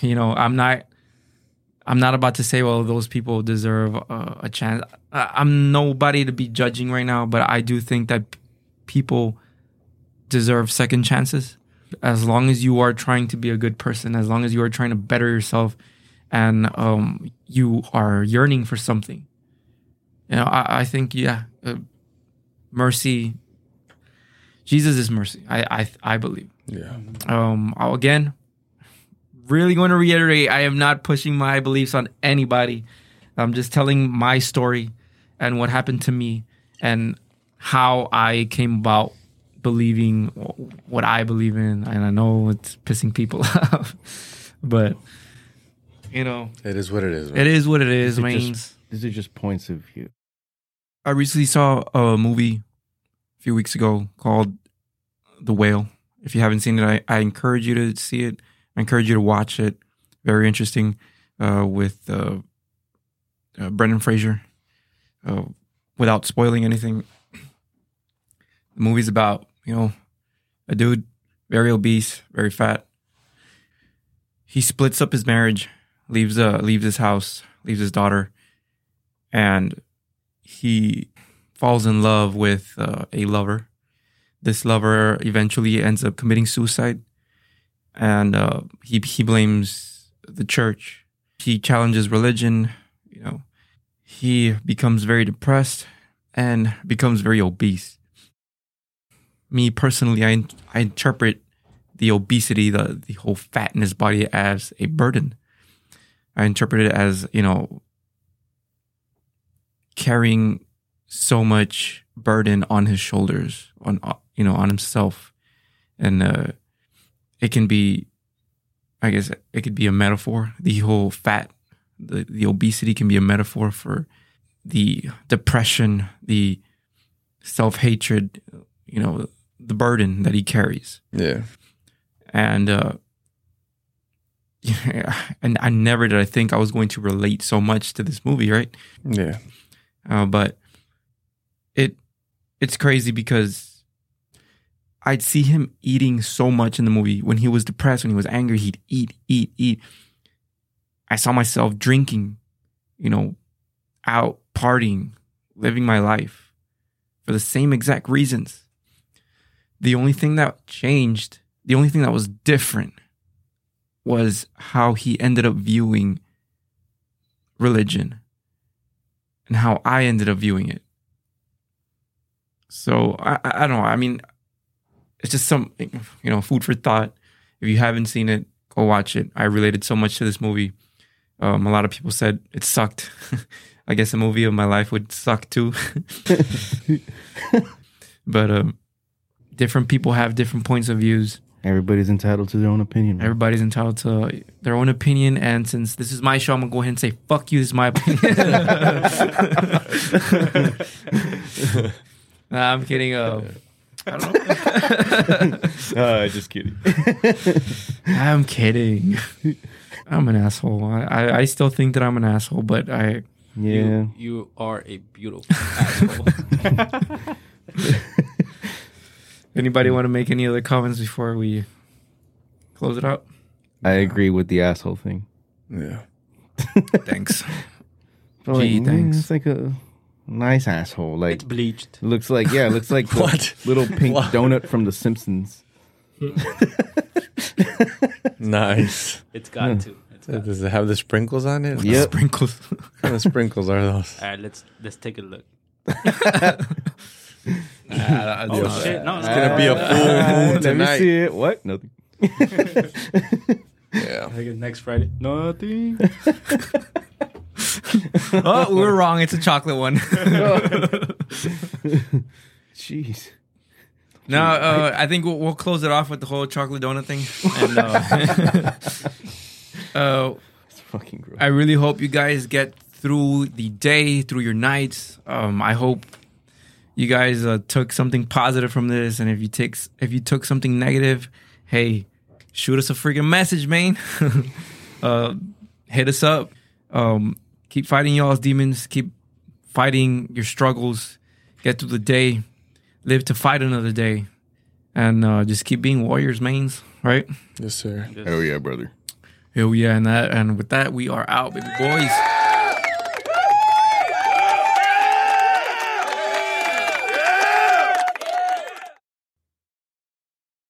You know, I'm not I'm not about to say, well, those people deserve a, a chance. I, I'm nobody to be judging right now, but I do think that p- people deserve second chances. As long as you are trying to be a good person, as long as you are trying to better yourself, and um, you are yearning for something. You know, I, I think, yeah, uh, mercy. Jesus is mercy. I, I, I believe. Yeah. Um. I'll, again, really going to reiterate, I am not pushing my beliefs on anybody. I'm just telling my story and what happened to me and how I came about believing what I believe in. And I know it's pissing people off, but. You know, it is what it is. Right? It is what it is. These are, just, these are just points of view. I recently saw a movie a few weeks ago called The Whale. If you haven't seen it, I, I encourage you to see it. I encourage you to watch it. Very interesting uh, with uh, uh, Brendan Fraser. Uh, without spoiling anything, the movie's about, you know, a dude, very obese, very fat. He splits up his marriage. Leaves uh leaves his house, leaves his daughter, and he falls in love with uh, a lover. This lover eventually ends up committing suicide, and uh, he he blames the church. He challenges religion. You know, he becomes very depressed and becomes very obese. Me personally, I I interpret the obesity, the the whole fat in his body, as a burden. I interpret it as, you know, carrying so much burden on his shoulders, on, you know, on himself. And uh, it can be, I guess it could be a metaphor. The whole fat, the, the obesity can be a metaphor for the depression, the self-hatred, you know, the burden that he carries. Yeah. And, uh, Yeah, and I never did I think I was going to relate so much to this movie, right? Yeah. Uh, but it it's crazy because I'd see him eating so much in the movie. When he was depressed, when he was angry, he'd eat, eat, eat. I saw myself drinking, you know, out, partying, living my life for the same exact reasons. The only thing that changed, the only thing that was different was how he ended up viewing religion and how I ended up viewing it. So, I, I don't know. I mean, it's just some, you know, food for thought. If you haven't seen it, go watch it. I related so much to this movie. Um, a lot of people said it sucked. I guess a movie of my life would suck too. But um, different people have different points of views. Everybody's entitled to their own opinion. Man. Everybody's entitled to their own opinion. And since this is my show, I'm going to go ahead and say, fuck you, this is my opinion. Nah, I'm kidding. Uh, I don't know. uh, just kidding. I'm kidding. I'm an asshole. I, I, I still think that I'm an asshole, but I... Yeah. You, you are a beautiful asshole. Anybody want to make any other comments before we close it out? I agree with the asshole thing. Yeah. Thanks. Gee, like, thanks. Mm, it's like a nice asshole. Like, it's bleached. Looks like, yeah, looks like the little pink what? donut from The Simpsons. Nice. It's got yeah. to. It's got Does it have the sprinkles on it? Yeah, sprinkles. What kind of sprinkles are those? All right, let's let's take a look. Nah, oh know. shit! No, it's gonna uh, be a full moon tonight. Let me see it. What? Nothing. Yeah. I think it's next Friday. Nothing. Oh, we were wrong. It's a chocolate one. Jeez. No, uh, I think we'll, we'll close it off with the whole chocolate donut thing. And, uh, uh, it's fucking gross. I really hope you guys get through the day, through your nights. Um, I hope you guys uh, took something positive from this. And if you take, if you took something negative, hey, shoot us a freaking message, man. uh, hit us up. Um, keep fighting y'all's demons. Keep fighting your struggles. Get through the day. Live to fight another day. And uh, just keep being warriors, mains, right? Yes, sir. Yes. Hell yeah, brother. Hell yeah. And that, and with that, we are out, baby boys.